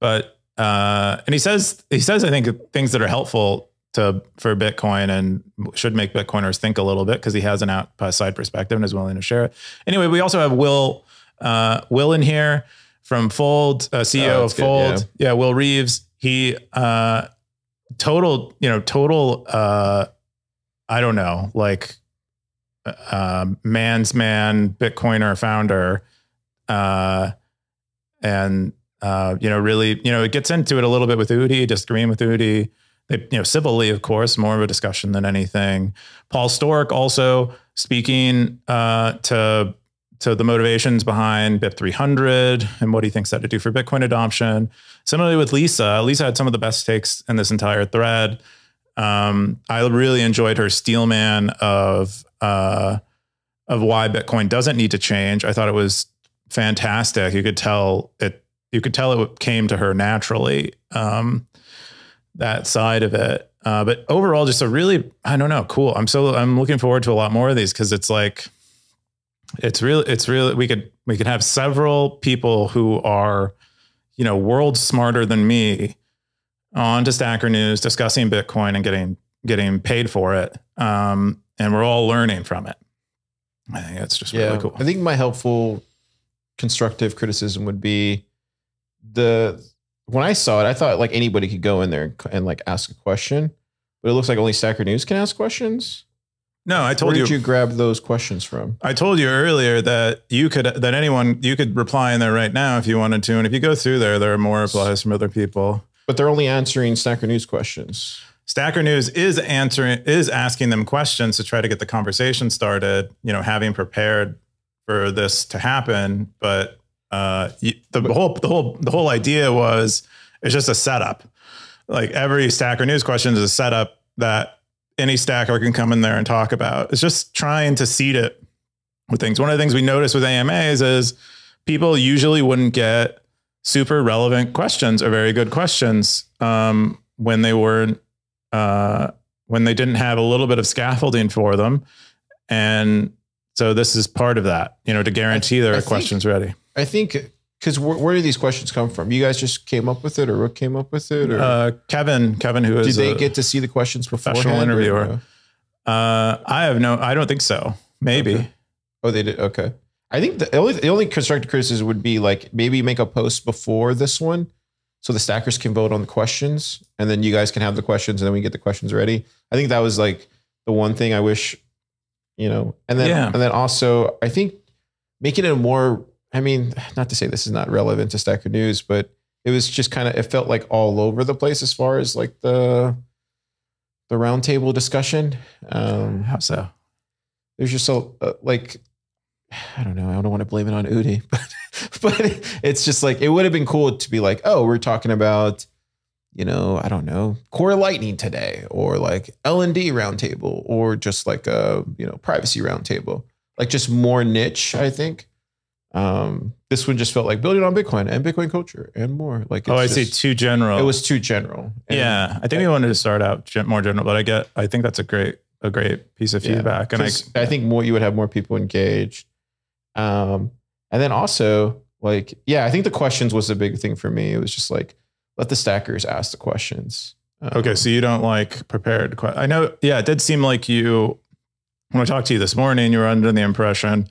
But uh, and he says he says I think things that are helpful to for Bitcoin and should make Bitcoiners think a little bit because he has an outside perspective and is willing to share it. Anyway, we also have Will uh, Will in here from Fold, uh, C E O oh, of Fold. Good, yeah. yeah, Will Reeves. He uh, total, you know, total. Uh, I don't know, like uh, man's man Bitcoiner founder, uh, and uh, you know, really, you know, it gets into it a little bit with Udi, disagreeing with Udi. They, you know, civilly, of course, more of a discussion than anything. Paul Stork also speaking uh, to to the motivations behind B I P three hundred and what he thinks that to do for Bitcoin adoption. Similarly with Lisa, Lisa had some of the best takes in this entire thread. Um, I really enjoyed her steelman of uh, of why Bitcoin doesn't need to change. I thought it was fantastic. You could tell it. You could tell it came to her naturally. Um, that side of it. Uh, but overall, just a really, I don't know, cool. I'm so, I'm looking forward to a lot more of these because it's like, it's really, it's really, we could, we could have several people who are, you know, world smarter than me on to Stacker News discussing Bitcoin and getting, getting paid for it. Um, and we're all learning from it. I think that's just yeah. really cool. I think my helpful constructive criticism would be the, when I saw it, I thought like anybody could go in there and like ask a question, but it looks like only Stacker News can ask questions. No, I told you. Where did you grab those questions from? I told you earlier that you could, that anyone, you could reply in there right now if you wanted to. And if you go through there, there are more replies from other people. But they're only answering Stacker News questions. Stacker News is answering, is asking them questions to try to get the conversation started, you know, having prepared for this to happen. But Uh, the whole, the whole, the whole idea was, it's just a setup. Like every Stacker News question is a setup that any stacker can come in there and talk about. It's just trying to seed it with things. One of the things we noticed with A M As is people usually wouldn't get super relevant questions or very good questions, um, when they weren't, uh, when they didn't have a little bit of scaffolding for them. And so this is part of that, you know, to guarantee there are questions ready. I think, because where, where do these questions come from? You guys just came up with it, or Rook came up with it, or uh, Kevin? Kevin, who is? Did they get to see the questions beforehand? Professional interviewer. Or, uh, I have no. I don't think so. Maybe. Okay. Oh, they did. Okay. I think the only the only constructive criticism would be like maybe make a post before this one, so the stackers can vote on the questions, and then you guys can have the questions, and then we get the questions ready. I think that was like the one thing I wish, you know. And then yeah. and then also I think making it a more, I mean, not to say this is not relevant to Stacker News, but it was just kind of, it felt like all over the place as far as like the the roundtable discussion. Um, How so? There's just so uh, like, I don't know. I don't want to blame it on Udi, but but it's just like, it would have been cool to be like, oh, we're talking about, you know, I don't know, Core Lightning today, or like L and D roundtable, or just like a, you know, privacy roundtable, like just more niche, I think. Um, this one just felt like building on Bitcoin and Bitcoin culture and more. Like, it's oh, I just, see. Too general. It was too general. And yeah, I think I, we wanted to start out more general, but I get. I think that's a great, a great piece of yeah, feedback. And I, I think more you would have more people engaged. Um, and then also like, yeah, I think the questions was a big thing for me. It was just like, let the stackers ask the questions. Um, okay, so you don't like prepared questions. I know. Yeah, it did seem like you when I talked to you this morning, you were under the impression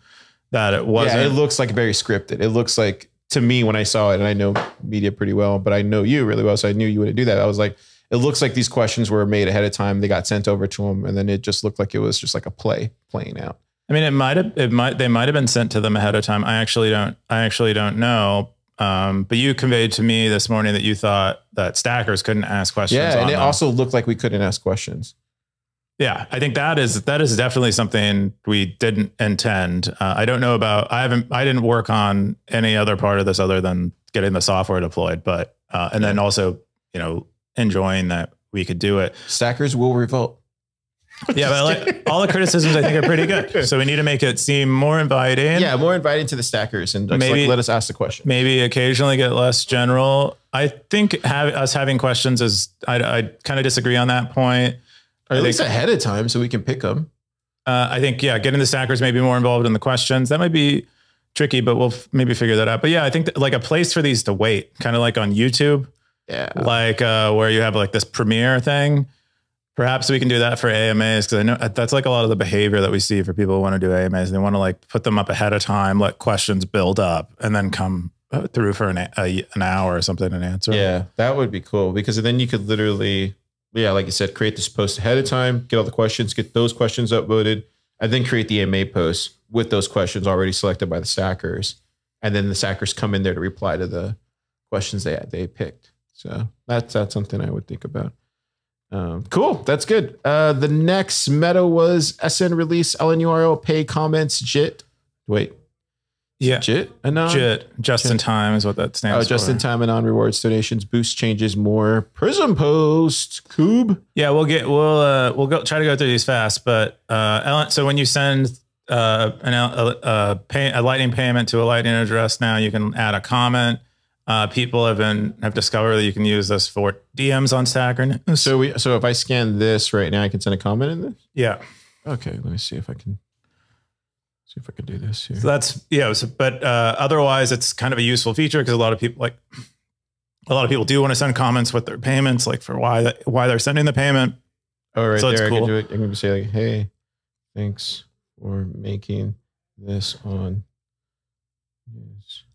that it wasn't. Yeah, it looks like very scripted. It looks like, to me, when I saw it, and I know media pretty well, but I know you really well, so I knew you wouldn't do that. I was like, it looks like these questions were made ahead of time. They got sent over to them, and then it just looked like it was just like a play playing out. I mean, it might have, it might, they might have been sent to them ahead of time. I actually don't, I actually don't know. Um, but you conveyed to me this morning that you thought that stackers couldn't ask questions. Yeah, and it also looked like we couldn't ask questions. Yeah, I think that is that is definitely something we didn't intend. Uh, I don't know about I haven't I didn't work on any other part of this other than getting the software deployed, but uh, and yeah. then also, you know, enjoying that we could do it. Stackers will revolt. Yeah, but like, all the criticisms I think are pretty good. So we need to make it seem more inviting. Yeah, more inviting to the stackers, and maybe like, let us ask the question. Maybe occasionally get less general. I think have, us having questions is I, I kind of disagree on that point. Or at least ahead of time so we can pick them. Uh, I think, yeah, getting the stackers maybe more involved in the questions. That might be tricky, but we'll f- maybe figure that out. But yeah, I think th- like a place for these to wait, kind of like on YouTube. Yeah. Like uh, where you have like this premiere thing. Perhaps we can do that for A M As, because I know that's like a lot of the behavior that we see for people who want to do A M As. They want to like put them up ahead of time, let questions build up, and then come through for an, a, an hour or something and answer. Yeah, that would be cool, because then you could literally... Yeah, like you said, create this post ahead of time, get all the questions, get those questions upvoted, and then create the A M A post with those questions already selected by the stackers. And then the stackers come in there to reply to the questions they they picked. So that's that's something I would think about. Um, cool. That's good. Uh, the next meta was S N release, L N U R L, pay comments, J I T. Wait. Yeah. J I T? Anon? J I T. Just J I T. In time is what that stands oh, for. Oh, just in time, anon rewards, donations, boost changes, more Prism post, Kube. Yeah, we'll get, we'll, uh, we'll go try to go through these fast, but, uh, so when you send, uh, an, a, a, pay, a lightning payment to a lightning address, now you can add a comment. Uh, people have been, have discovered that you can use this for D Ms on Stacker News. So we, so if I scan this right now, I can send a comment in this? Yeah. Okay. Let me see if I can. See if I can do this here. So that's, yeah. So, but uh, otherwise it's kind of a useful feature, because a lot of people like, a lot of people do want to send comments with their payments, like for why, that, why they're sending the payment. Oh, right so there. It's cool. I can do it. I'm going to say like, hey, thanks for making this on.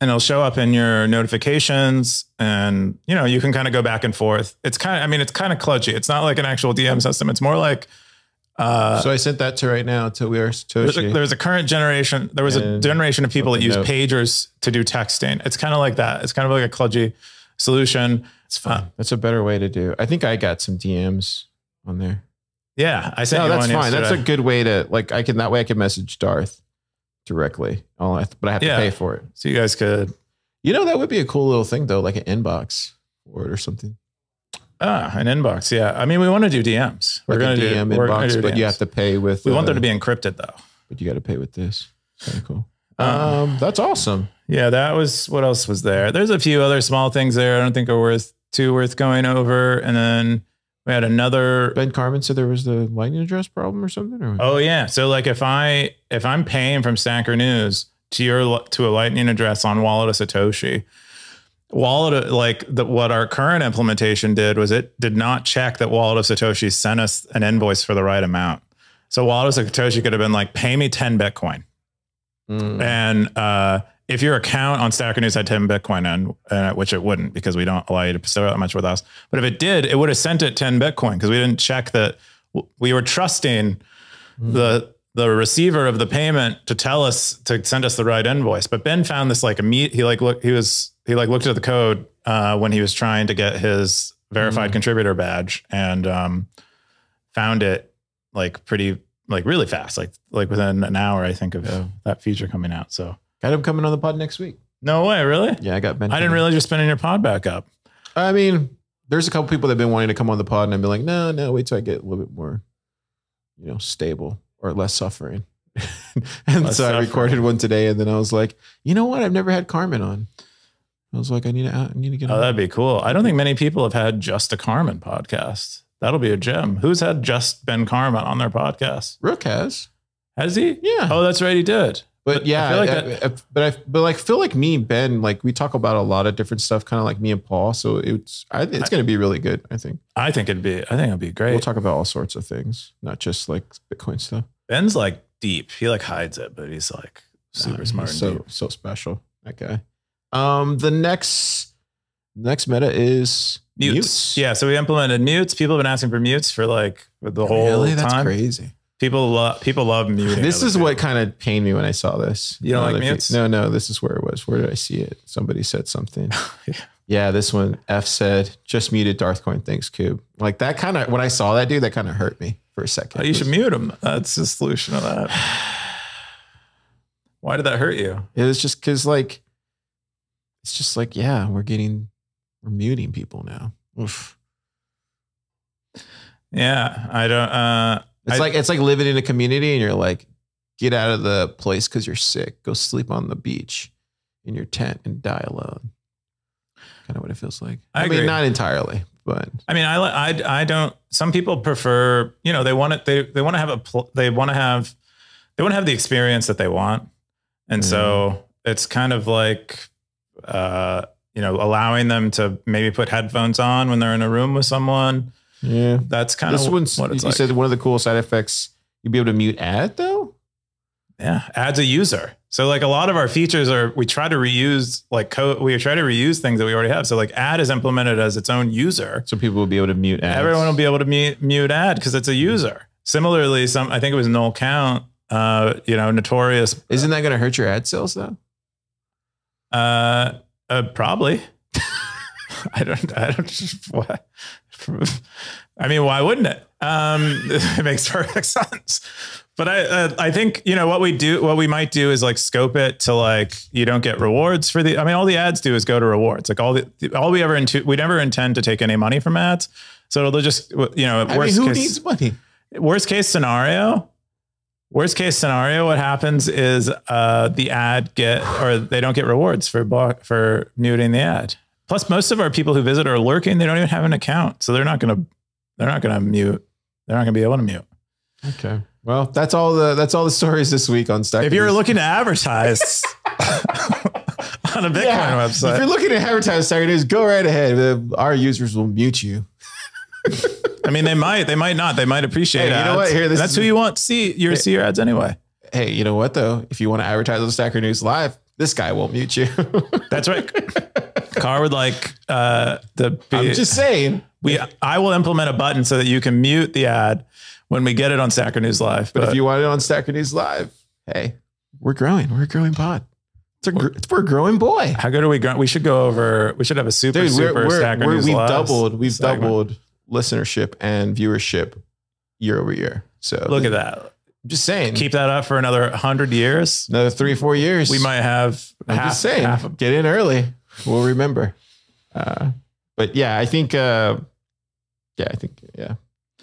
And it'll show up in your notifications, and you know, you can kind of go back and forth. It's kind of, I mean, it's kind of cludgy. It's not like an actual D M system. It's more like, Uh, so I sent that to right now to We Are Satoshi. There's a, there's a current generation. There was a generation of people that use pagers to do texting. It's kind of like that. It's kind of like a cludgy solution. It's fun. Uh, that's a better way to do. I think I got some D Ms on there. Yeah, I sent. No, that's fine. Yesterday. That's a good way to like. I can that way I can message Darth directly. All I, but I have yeah. to pay for it. So you guys could. You know, that would be a cool little thing though, like an inbox or or something. Ah, an inbox. Yeah. I mean, we want to do D Ms. We're like going to D M do, inbox, do but D Ms. You have to pay with... We uh, want them to be encrypted, though. But you got to pay with this. Kind of cool. Um, um, that's awesome. Yeah, that was... What else was there? There's a few other small things there I don't think are worth too worth going over. And then we had another... Ben Carmen said there was the lightning address problem or something? Or oh, yeah. So, like, if, I, if I'm if I paying from Stacker News to, your, to a lightning address on Wallet of Satoshi... Wallet, like the, what our current implementation did was it did not check that Wallet of Satoshi sent us an invoice for the right amount. So Wallet of Satoshi could have been like, pay me ten Bitcoin. Mm. And uh, if your account on Stacker News had ten Bitcoin in, uh, which it wouldn't because we don't allow you to store that much with us. But if it did, it would have sent it ten Bitcoin because we didn't check that. We were trusting mm. the the receiver of the payment to tell us to send us the right invoice. But Ben found this like immediate. He like look. He was he like looked at the code uh, when he was trying to get his verified mm. contributor badge, and um, found it like pretty like really fast. Like like within an hour, I think, of yeah. that feature coming out. So got him coming on the pod next week. No way, really? Yeah, I got Ben. I didn't realize you're spinning your pod back up. I mean, there's a couple people that've been wanting to come on the pod, and I've been like, no, no, wait till I get a little bit more, you know, stable. Or less suffering. and less so I suffering. recorded one today, and then I was like, you know what? I've never had Carmen on. I was like, I need to, I need to get. Oh, on. That'd be cool. I don't think many people have had just a Carmen podcast. That'll be a gem. Who's had just Ben Carmen on their podcast? Rook has. Has he? Yeah. Oh, that's right. He did. But, but yeah, I like I, that- I, but I, but like feel like me and Ben, like we talk about a lot of different stuff, kind of like me and Paul. So it's, I it's going to be really good. I think, I think it'd be, I think it'd be great. We'll talk about all sorts of things, not just like Bitcoin stuff. Ben's like deep. He like hides it, but he's like super nah, smart. And so, deep. so special. That guy. Um, the next, next meta is mutes. mutes. Yeah. So we implemented mutes. People have been asking for mutes for like the whole really? That's time. That's crazy. People love people love muting. This is people. What kind of pained me when I saw this. You don't no, like mutes? No, no. This is where it was. Where did I see it? Somebody said something. yeah. yeah, this one. F said, just muted Darth Coin. Thanks, Kube. Like that kind of, when I saw that dude, that kind of hurt me. for a second. Oh, you should mute him. That's the solution to that. Why did that hurt you? It was just because, like, it's just like, yeah, we're getting, we're muting people now. Oof. Yeah, I don't. Uh, it's I, like it's like living in a community, and you're like, get out of the place because you're sick. Go sleep on the beach in your tent and die alone. Kind of what it feels like. I, I mean, not entirely, but I mean, I I I don't. Some people prefer, you know, they want it. They they want to have a. They want to have. They want to have the experience that they want. And mm. so it's kind of like, uh, you know, allowing them to maybe put headphones on when they're in a room with someone. Yeah. That's kind this of one's, what it's you like. You said one of the cool side effects, you'd be able to mute ad though? Yeah. Ad's a user. So like a lot of our features are, we try to reuse like code. We try to reuse things that we already have. So like ad is implemented as its own user. So people will be able to mute ads. Everyone will be able to mute, mute ad because it's a user. Mm. Similarly, some, I think it was null count. Uh, you know, notorious. Isn't that going to hurt your ad sales though? Uh, uh probably. I don't, I don't, just, why? I mean, why wouldn't it? Um, it makes perfect sense. But I, uh, I think, you know, what we do, what we might do is like scope it to like, you don't get rewards for the, I mean, all the ads do is go to rewards. Like all the, all we ever, into, we never intend to take any money from ads. So they'll just, you know, I worst mean, who case, needs money? Worst case scenario, Worst case scenario, what happens is uh, the ad get, or they don't get rewards for block, for muting the ad. Plus, most of our people who visit are lurking; they don't even have an account, so they're not gonna, they're not gonna mute. They're not gonna be able to mute. Okay. Well, that's all the that's all the stories this week on Stacker News. If you're looking to advertise on a Bitcoin yeah. website, if you're looking to advertise Stacker News, go right ahead. Our users will mute you. I mean, they might, they might not, they might appreciate it. Hey, you know what? Here, this that's who you want. See your, hey, see your ads anyway. Hey, you know what though? If you want to advertise on Stacker News Live, this guy won't mute you. That's right. Carl would like, uh, the, I'm just saying we, I will implement a button so that you can mute the ad when we get it on Stacker News Live. But, but if you want it on Stacker News Live, hey, we're growing, we're a growing pod. It's a, we're, it's, we're a growing boy. How good are we growing? We should go over, we should have a super, Dude, we're, super we're, Stacker we're, News Live. We've doubled, we've segment. doubled. listenership and viewership year over year. So look at that. I'm just saying, keep that up for another hundred years, another three, four years. We might have, I'm half, just saying, half of get in early. We'll remember. Uh, but yeah, I think, uh, yeah, I think, yeah.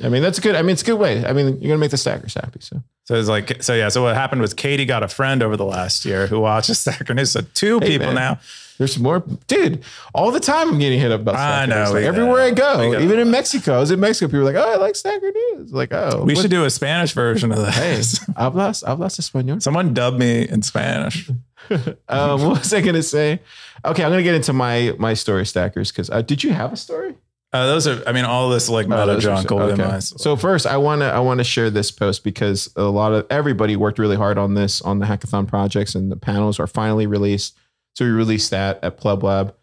I mean, that's good. I mean, it's a good way. I mean, you're going to make the stackers happy. So, so it's like, so yeah. So what happened was Katie got a friend over the last year who watches Stacker News. So two hey, people man. now. There's more, dude. All the time I'm getting hit up about Stacker News. I know. Like everywhere I go, even in Mexico. I was in Mexico. People were like, "Oh, I like Stacker News." Like, oh, we what? should do a Spanish version of that. Hey, hablas, hablas español. Someone dubbed me in Spanish. um, what was I gonna say? Okay, I'm gonna get into my my story stackers because uh, did you have a story? Uh, those are, I mean, all this like meta junk. Okay. So first, I wanna I wanna share this post because a lot of everybody worked really hard on this on the hackathon projects and the panels are finally released. So we released that at Pleb Lab.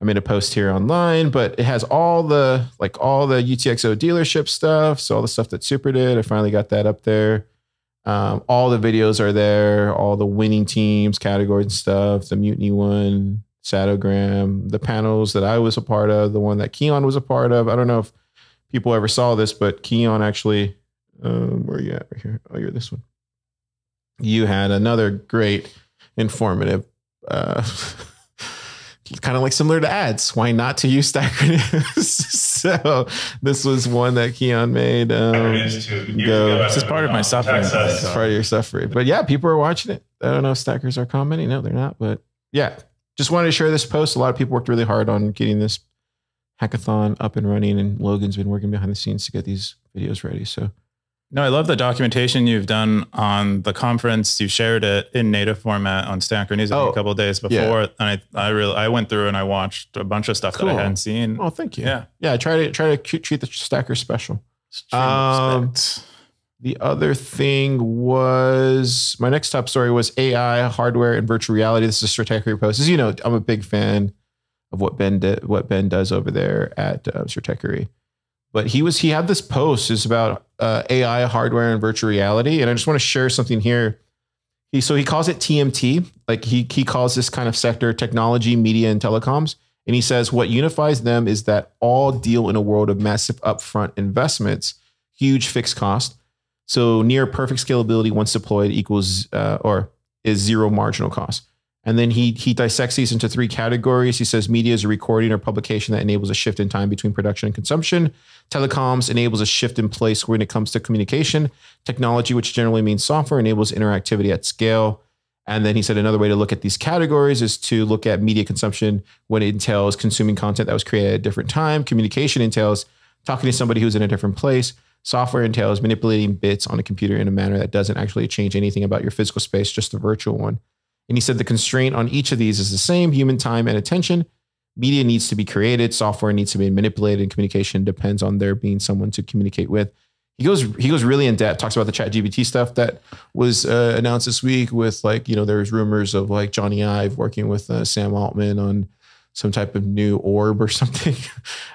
I made a post here online, but it has all the, like all the U T X O dealership stuff. So all the stuff that Super did, I finally got that up there. Um, all the videos are there, all the winning teams, categories and stuff, the Mutiny one, Satogram, the panels that I was a part of, the one that Keon was a part of. I don't know if people ever saw this, but Keon actually, um, where are you at right here? Oh, you're this one. You had another great informative Uh, kind of like similar to ads. Why not to use Stacker News? So this was one that Keon made. Um, go. This is part of my suffering. This is part of your suffering. But yeah, people are watching it. I don't know if stackers are commenting. No, they're not. But yeah, just wanted to share this post. A lot of people worked really hard on getting this hackathon up and running, and Logan's been working behind the scenes to get these videos ready. So no, I love the documentation you've done on the conference. You shared it in native format on Stacker News oh, a couple of days before. Yeah. And I, I really, I went through and I watched a bunch of stuff cool. that I hadn't seen. Oh, thank you. Yeah. Yeah. I try to try to treat the stacker special. Um, the other thing was my next top story was A I, hardware and virtual reality. This is a Stratechery post. As you know, I'm a big fan of what Ben, did, what Ben does over there at uh, Stratechery. But he was, he had this post is about uh, A I, hardware, and virtual reality. And I just want to share something here. He, so he calls it T M T. Like he, he calls this kind of sector technology, media, and telecoms. And he says, what unifies them is that all deal in a world of massive upfront investments, huge fixed cost. So near perfect scalability once deployed equals uh, or is zero marginal cost. And then he he dissects these into three categories. He says media is a recording or publication that enables a shift in time between production and consumption. Telecoms enables a shift in place when it comes to communication. Technology, which generally means software, enables interactivity at scale. And then he said another way to look at these categories is to look at media consumption when it entails consuming content that was created at a different time. Communication entails talking to somebody who's in a different place. Software entails manipulating bits on a computer in a manner that doesn't actually change anything about your physical space, just the virtual one. And he said the constraint on each of these is the same: human time and attention. Media needs to be created, software needs to be manipulated, and communication depends on there being someone to communicate with. He goes, he goes really in depth, talks about the ChatGPT stuff that was uh, announced this week with, like, you know, there's rumors of like Johnny Ive working with uh, Sam Altman on some type of new orb or something.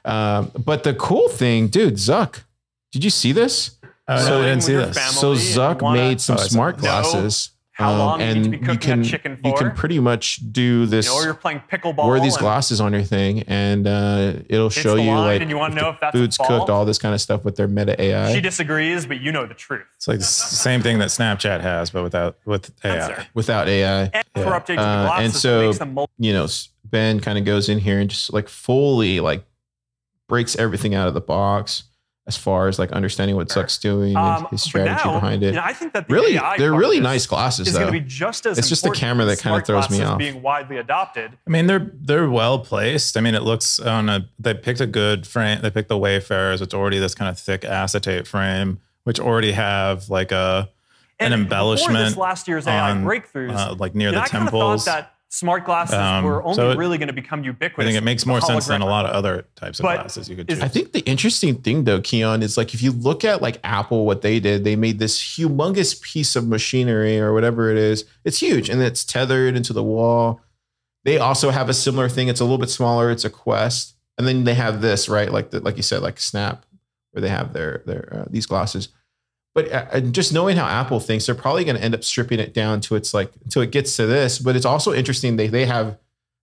um, but the cool thing, dude, Zuck, did you see this? Uh, so, no, I didn't see this. So Zuck wanna, made some oh, smart glasses. How long um, and you, you can chicken for? You can pretty much do this. You know, or you're playing pickleball. Wear these glasses on your thing, and uh, it'll show you like and you want to know if that's food's cooked, all this kind of stuff with their Meta A I. She disagrees, but you know the truth. It's like the same thing that Snapchat has, but without with A I. Without A I. And, yeah. the uh, and so you know, Ben kind of goes in here and just like fully like breaks everything out of the box as far as like understanding what Zuck's doing um, and his strategy now, behind it. You know, I think that the really, A I they're really nice glasses though. Be just as it's just the camera that kind of throws me off. Being widely adopted. I mean, they're, they're well placed. I mean, it looks on a, they picked a good frame. They picked the Wayfarers. It's already this kind of thick acetate frame, which already have like a, an and embellishment this last year's A I on, breakthoughs, uh, like near the I temples. Kind of smart glasses um, were only so it, really going to become ubiquitous. I think it makes more sense than a lot of other types of but glasses you could choose. I think the interesting thing though, Keon, is like if you look at like Apple, what they did, they made this humongous piece of machinery or whatever it is. It's huge and it's tethered into the wall. They also have a similar thing. It's a little bit smaller. It's a Quest. And then they have this, right? Like the, like you said, like Snap, where they have their, their uh, these glasses. But uh, just knowing how Apple thinks, they're probably going to end up stripping it down to its like until it gets to this. But it's also interesting they they have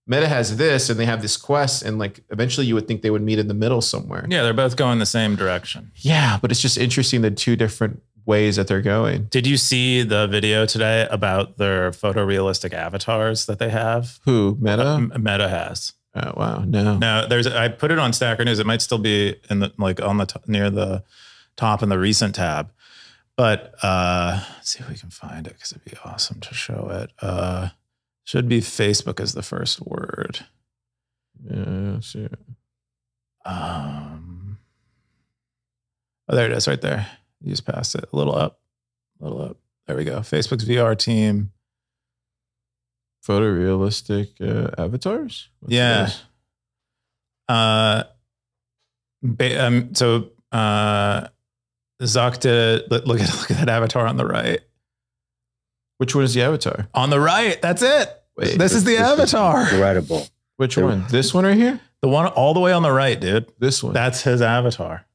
Meta has this and they have this Quest, and like eventually you would think they would meet in the middle somewhere. Yeah, they're both going the same direction. Yeah, but it's just interesting the two different ways that they're going. Did you see the video today about their photorealistic avatars that they have? Who Meta? Uh, Meta has. Oh wow, no, no. There's I put it on Stacker News. It might still be in the like on the near the top in the recent tab. But uh, let's see if we can find it because it'd be awesome to show it. Uh, should be Facebook as the first word. Yeah, let's see it. Um, oh, there it is, right there. You just passed it a little up, a little up. There we go. Facebook's V R team. Photorealistic uh, avatars. What's yeah. Uh, ba um, so. Uh, Zuck did it. Look at look at that avatar on the right. Which one is the avatar? On the right. That's it. Wait, this is the avatar. Incredible. Which one? This one right here? The one all the way on the right, dude. This one. That's his avatar.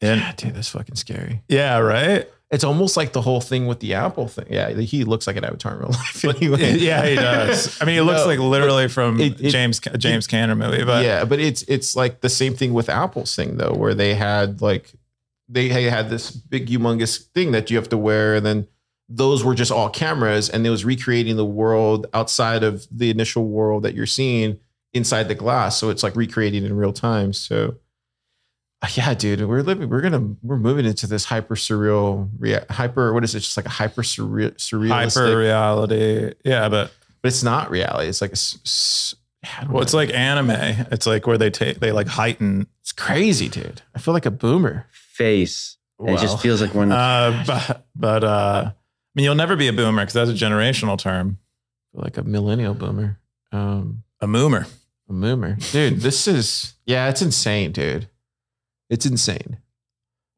And yeah, dude, that's fucking scary. Yeah, right? It's almost like the whole thing with the Apple thing. Yeah, he looks like an avatar in real life. Anyway. Yeah, he does. I mean, he looks no, like literally from it, it, James it, James Canner movie. But yeah, but it's it's like the same thing with Apple's thing though, where they had like they had this big humongous thing that you have to wear. And then those were just all cameras, and it was recreating the world outside of the initial world that you're seeing inside the glass. So it's like recreating in real time. So yeah, dude, we're living, we're going to, we're moving into this hyper surreal hyper. What is it? Just like a hyper surreal, surrealistic hyper reality. Yeah. But, but it's not reality. It's like, a, well, know. It's like anime. It's like where they take, they like heighten. It's crazy, dude. I feel like a boomer. Face. Well, it just feels like one. Uh, but but uh, I mean, you'll never be a boomer because that's a generational term. Like a millennial boomer. Um, a moomer. A moomer. Dude, this is, yeah, it's insane, dude. It's insane.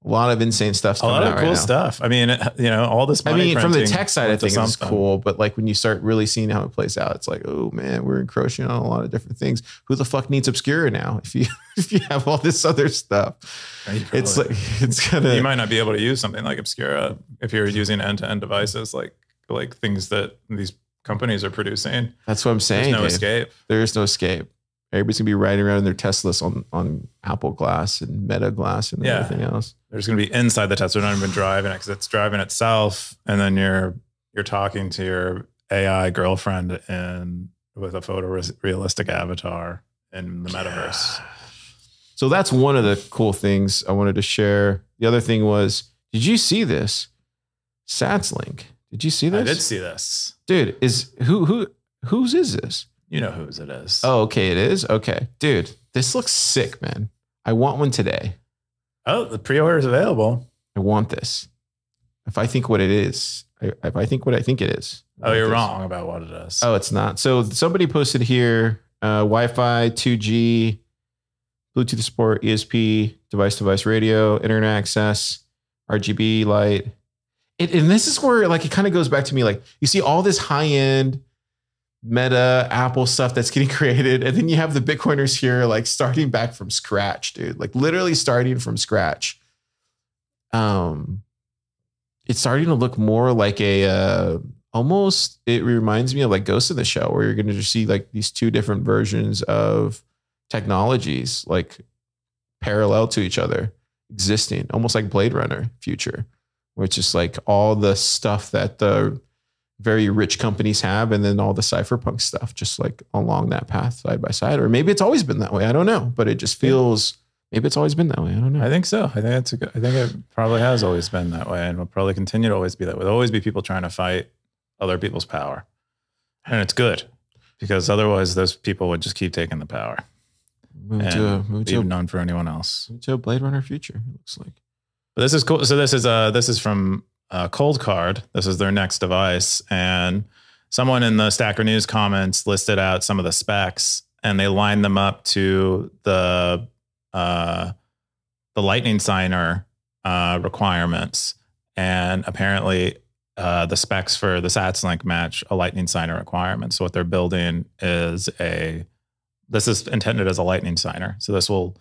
A lot of insane stuff. A lot of cool right stuff. I mean, it, you know, all this money. I mean, from the tech side, I think it's cool. But like when you start really seeing how it plays out, it's like, oh man, we're encroaching on a lot of different things. Who the fuck needs Obscura now? If you if you have all this other stuff, probably, it's like it's gonna. You might not be able to use something like Obscura if you're using end to end devices, like like things that these companies are producing. That's what I'm saying. There's no dude. escape. There is no escape. Everybody's gonna be riding around in their Teslas on on Apple Glass and Meta Glass and yeah. everything else. They're just gonna be inside the Tesla, they're not even driving it because it's driving itself. And then you're you're talking to your A I girlfriend and with a photorealistic avatar in the metaverse. Yeah. So that's one of the cool things I wanted to share. The other thing was, did you see this? Satslink. Did you see this? I did see this, dude. Is who who whose is this? You know whose it is. Oh, okay, it is. Okay, dude, this looks sick, man. I want one today. Oh, the pre-order is available. I want this. If I think what it is, I, if I think what I think it is. Oh, you're wrong about what it is. Oh, it's not. So somebody posted here: uh, Wi-Fi, two G, Bluetooth support, E S P, device-to-device radio, internet access, R G B light. It, and this is where like it kind of goes back to me. Like you see all this high-end Meta, Apple stuff that's getting created, and then you have the Bitcoiners here like starting back from scratch, dude. Like literally starting from scratch. Um, it's starting to look more like a uh, almost. It reminds me of like Ghost in the Shell, where you're going to see like these two different versions of technologies like parallel to each other, existing almost like Blade Runner future. Where it's just like all the stuff that the very rich companies have and then all the cypherpunk stuff just like along that path side by side. Or maybe it's always been that way. I don't know. But it just feels, maybe it's always been that way. I don't know. I think so. I think that's a good, I think it probably has always been that way and will probably continue to always be that way. There'll always be people trying to fight other people's power. And it's good because otherwise those people would just keep taking the power. Move to a, move to a, none for anyone else. Move to a Blade Runner future, it looks like. But this is cool. So this is uh this is from uh, Cold Card. This is their next device, and someone in the Stacker News comments listed out some of the specs, and they lined them up to the uh, the Lightning signer uh, requirements. And apparently, uh, the specs for the Satslink match a Lightning signer requirement. So what they're building is a this is intended as a Lightning signer. So this will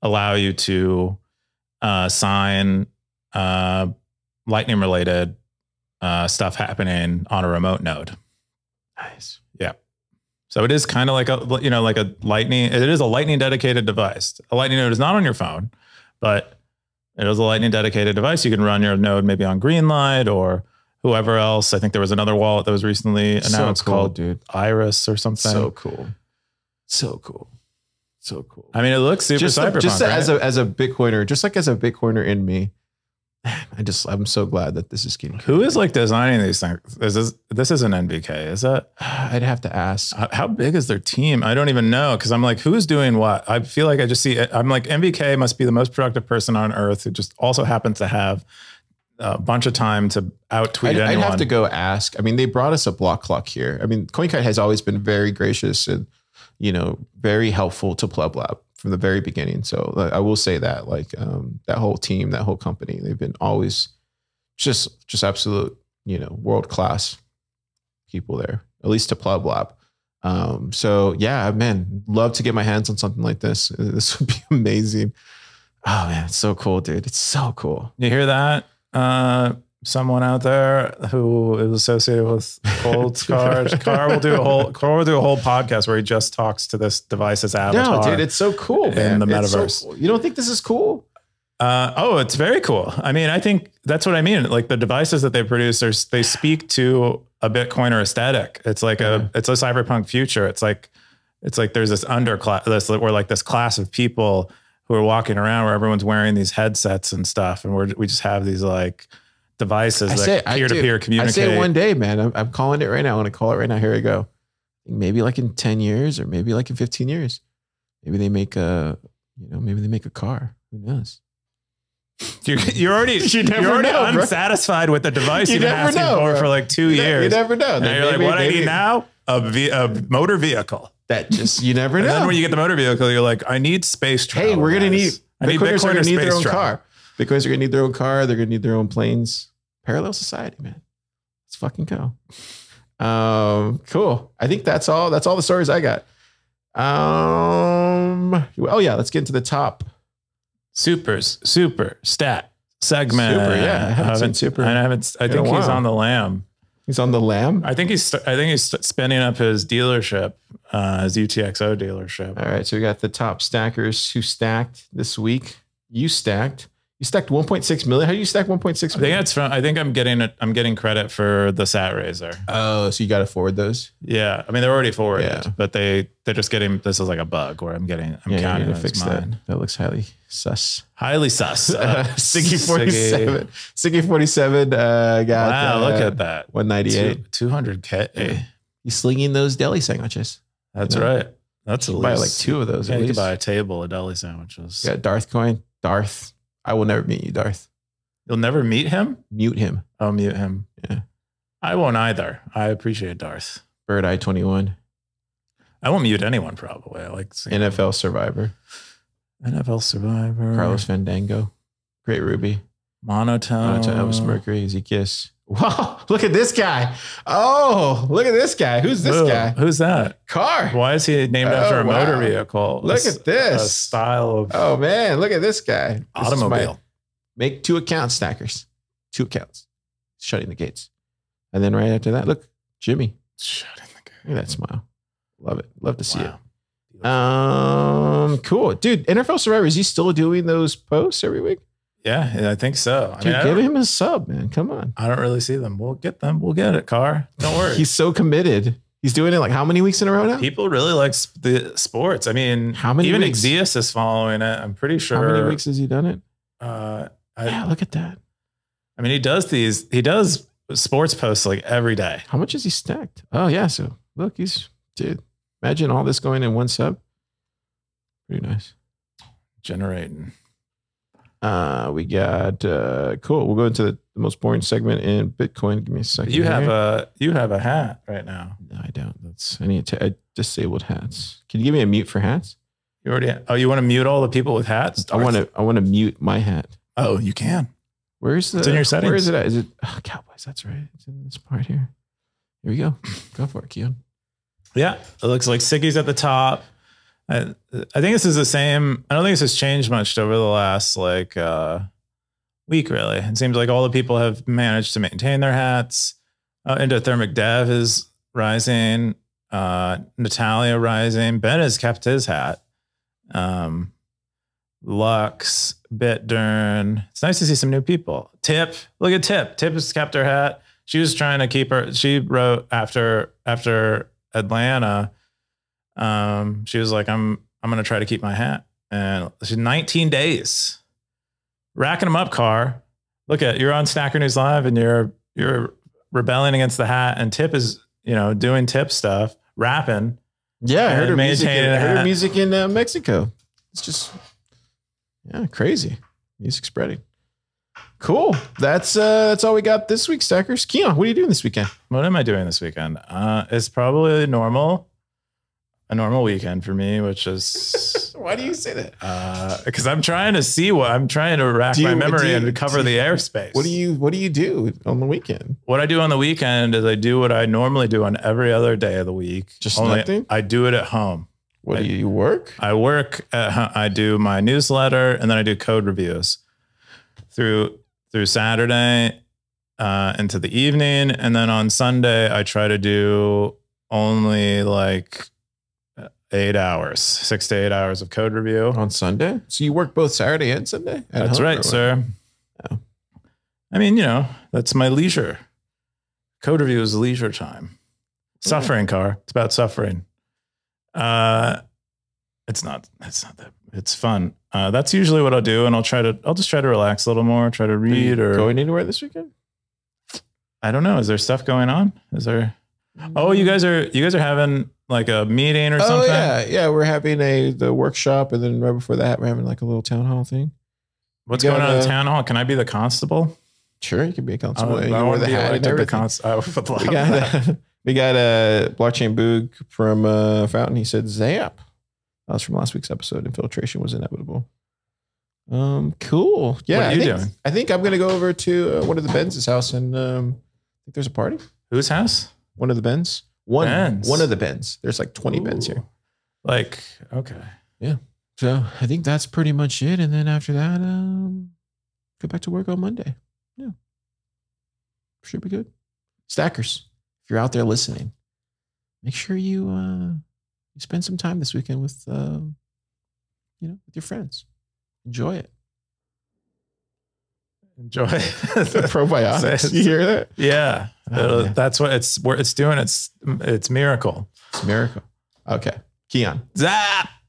allow you to Uh, sign uh, lightning related uh, stuff happening on a remote node. Nice. Yeah. So it is kind of like a, you know, like a lightning, it is a lightning dedicated device. A lightning node is not on your phone, but it is a lightning dedicated device. You can run your node maybe on Greenlight or whoever else. I think there was another wallet that was recently announced so cool, called dude. Iris or something. So cool. So cool. So cool. I mean, it looks super just, cyberpunk. Just right? as a as a Bitcoiner, just like as a Bitcoiner in me, I just I'm so glad that this is getting. Who is like designing these things? Is this this isn't N V K? Is that? I'd have to ask. How big is their team? I don't even know because I'm like, who's doing what? I feel like I just see. I'm like, N V K must be the most productive person on earth who just also happens to have a bunch of time to out tweet I'd, anyone. I'd have to go ask. I mean, they brought us a block clock here. I mean, CoinKite has always been very gracious and, you know, very helpful to Pleb Lab from the very beginning. So like, I will say that like um, that whole team, that whole company, they've been always just, just absolute, you know, world-class people there, at least to Pleb Lab. Um, so yeah, man, love to get my hands on something like this. This would be amazing. Oh man, it's so cool, dude. It's so cool. You hear that? Uh, someone out there who is associated with Cold Car. Car will do a whole Car will do a whole podcast where he just talks to this device's avatar. No, dude, it's so cool, man. In the metaverse. So cool. You don't think this is cool? Uh, oh, it's very cool. I mean, I think that's what I mean. Like the devices that they produce, are, they speak to a Bitcoiner aesthetic. It's like yeah. a it's a cyberpunk future. It's like it's like there's this underclass, this we're like this class of people who are walking around where everyone's wearing these headsets and stuff, and we're we just have these like. Devices I that peer-to-peer -peer communicate. I say one day, man. I'm, I'm calling it right now. I want to call it right now. Here we go. Maybe like in ten years or maybe like in fifteen years. Maybe they make a, you know, maybe they make a car. Who knows? You're, you're already, you never you're already know, unsatisfied bro. With the device you you've been asking know, for bro. For like two you years. You never know. And you're maybe, like, what maybe. I need now? A, v a motor vehicle. That just, you never know. And then when you get the motor vehicle, you're like, I need space travel. Hey, we're going to need, I need Bitcoiners are going to need their own travel. Car. Bitcoiners are going to need their own car. They're going to need their own planes. Parallel society, man. Let's fucking go. Um, cool. I think that's all. That's all the stories I got. Um, oh, yeah. Let's get into the top. Supers. Super stat segment. Super, yeah. I haven't I haven't, seen Super. I, haven't, I think he's on the lam. He's on the lam? I think he's I think he's spinning up his dealership, uh, his U T X O dealership. All right, so we got the top stackers who stacked this week. You stacked. You stacked one point six million. How do you stack one point six million? I think that's from, I think I'm getting it. I'm getting credit for the sat raiser. Oh, so you got to forward those? Yeah, I mean they're already forwarded, yeah. but they they're just getting. This is like a bug where I'm getting. I'm yeah, counting to fix mine. That. That looks highly sus. Highly sus. Uh, Siggy forty-seven. Siggy forty-seven. Uh, got wow, the, look at that. one ninety-eight. two hundred K. Hey. He's slinging those deli sandwiches. That's you know? right. That's you at buy least. like two of those. Yeah, at you least. Can buy a table of deli sandwiches. Yeah, Darth Coin. Darth. I will never meet you, Darth. You'll never meet him? Mute him. I'll mute him. Yeah. I won't either. I appreciate Darth. BirdEye twenty-one. I won't mute anyone, probably. I like N F L him. Survivor. N F L Survivor. Carlos Fandango. Great Ruby. Monotone. Monotone. Elvis Mercury. Ezekias. Wow. Look at this guy. Oh, look at this guy. Who's this Ooh, guy? Who's that? Car. Why is he named oh, after a wow. motor vehicle? Look a, at this. A style of. Oh, man. Look at this guy. This automobile. Make two accounts, stackers. Two accounts. Shutting the gates. And then right after that, look, Jimmy. Shutting the gates. Look at that smile. Love it. Love to see wow. it. Um, Cool. Dude, N F L Survivor, is he still doing those posts every week? Yeah, I think so. Dude, I mean, give I him a sub, man. Come on. I don't really see them. We'll get them. We'll get it, Carr. Don't worry. He's so committed. He's doing it like how many weeks in a row now? People really like sp the sports. I mean, how many even weeks? Exeus is following it. I'm pretty sure. How many weeks has he done it? Uh, I, yeah, look at that. I mean, he does these. He does sports posts like every day. How much is he stacked? Oh, yeah. So look, he's, dude, imagine all this going in one sub. Pretty nice. Generating. Uh, we got uh, cool. We'll go into the, the most boring segment in Bitcoin. Give me a second. You have here. a you have a hat right now. No, I don't. That's I need to I disabled hats. Can you give me a mute for hats? You already. Have, oh, you want to mute all the people with hats? I want to. I want to mute my hat. Oh, you can. Where's the? It's in your settings. Where is it at? Is it oh, Cowboys? That's right. It's in this part here. Here we go. Go for it, Keon. Yeah, it looks like Siggy's at the top. I, I think this is the same. I don't think this has changed much over the last like uh, week, really. It seems like all the people have managed to maintain their hats. Uh, Endothermic Dev is rising. Uh, Natalia rising. Ben has kept his hat. Um, Lux, Bitdern. It's nice to see some new people. Tip. Look at Tip. Tip has kept her hat. She was trying to keep her. She wrote after after Atlanta. Um, she was like, I'm, I'm going to try to keep my hat, and she's nineteen days racking them up. Car, look at, you're on Stacker News Live and you're, you're rebelling against the hat, and Tip is, you know, doing Tip stuff, rapping. Yeah. I heard her music, in, I heard her music in uh, Mexico. It's just, yeah, crazy music spreading. Cool. That's, uh, that's all we got this week, stackers. Keon, what are you doing this weekend? What am I doing this weekend? Uh, it's probably normal. A normal weekend for me, which is why do you say that? Because uh, I'm trying to see what I'm trying to rack you, my memory you, and cover you, the airspace. What do you What do you do on the weekend? What I do on the weekend is I do what I normally do on every other day of the week. Just Only nothing. I do it at home. What I, do you work? I work at home. I do my newsletter, and then I do code reviews through through Saturday uh, into the evening, and then on Sunday I try to do only like. Eight hours, six to eight hours of code review on Sunday. So you work both Saturday and Sunday. That's right, sir. Oh. I mean, you know, that's my leisure. Code review is leisure time. Yeah. Suffering, Car. It's about suffering. Uh, it's not. It's not that. It's fun. Uh, that's usually what I'll do, and I'll try to. I'll just try to relax a little more. Try to read. Are you or going anywhere this weekend? I don't know. Is there stuff going on? Is there? Oh, you guys are. You guys are having. Like a meeting or oh, something? Yeah, yeah. We're having a the workshop, and then right before that, we're having like a little town hall thing. What's going on in town hall? Can I be the constable? Sure, you can be a constable. I, I want to be elected the constable. We got a, we got a blockchain boog from uh, Fountain. He said zap. That was from last week's episode. Infiltration was inevitable. Um, cool. Yeah, what are I you think, doing? I think I'm gonna go over to uh, one of the Benz's house, and um, I think there's a party. Whose house? One of the Benz. One Benz. One of the bins. There's like twenty Ooh. Bins here. Like, okay. Yeah. So I think that's pretty much it. And then after that, um, go back to work on Monday. Yeah. Should be good. Stackers, if you're out there listening, make sure you uh, you spend some time this weekend with um, you know, with your friends. Enjoy it. Enjoy the probiotics. You hear that? Yeah, oh, that's what it's. It's doing. It's it's miracle. It's miracle. Okay, Keon. Zap.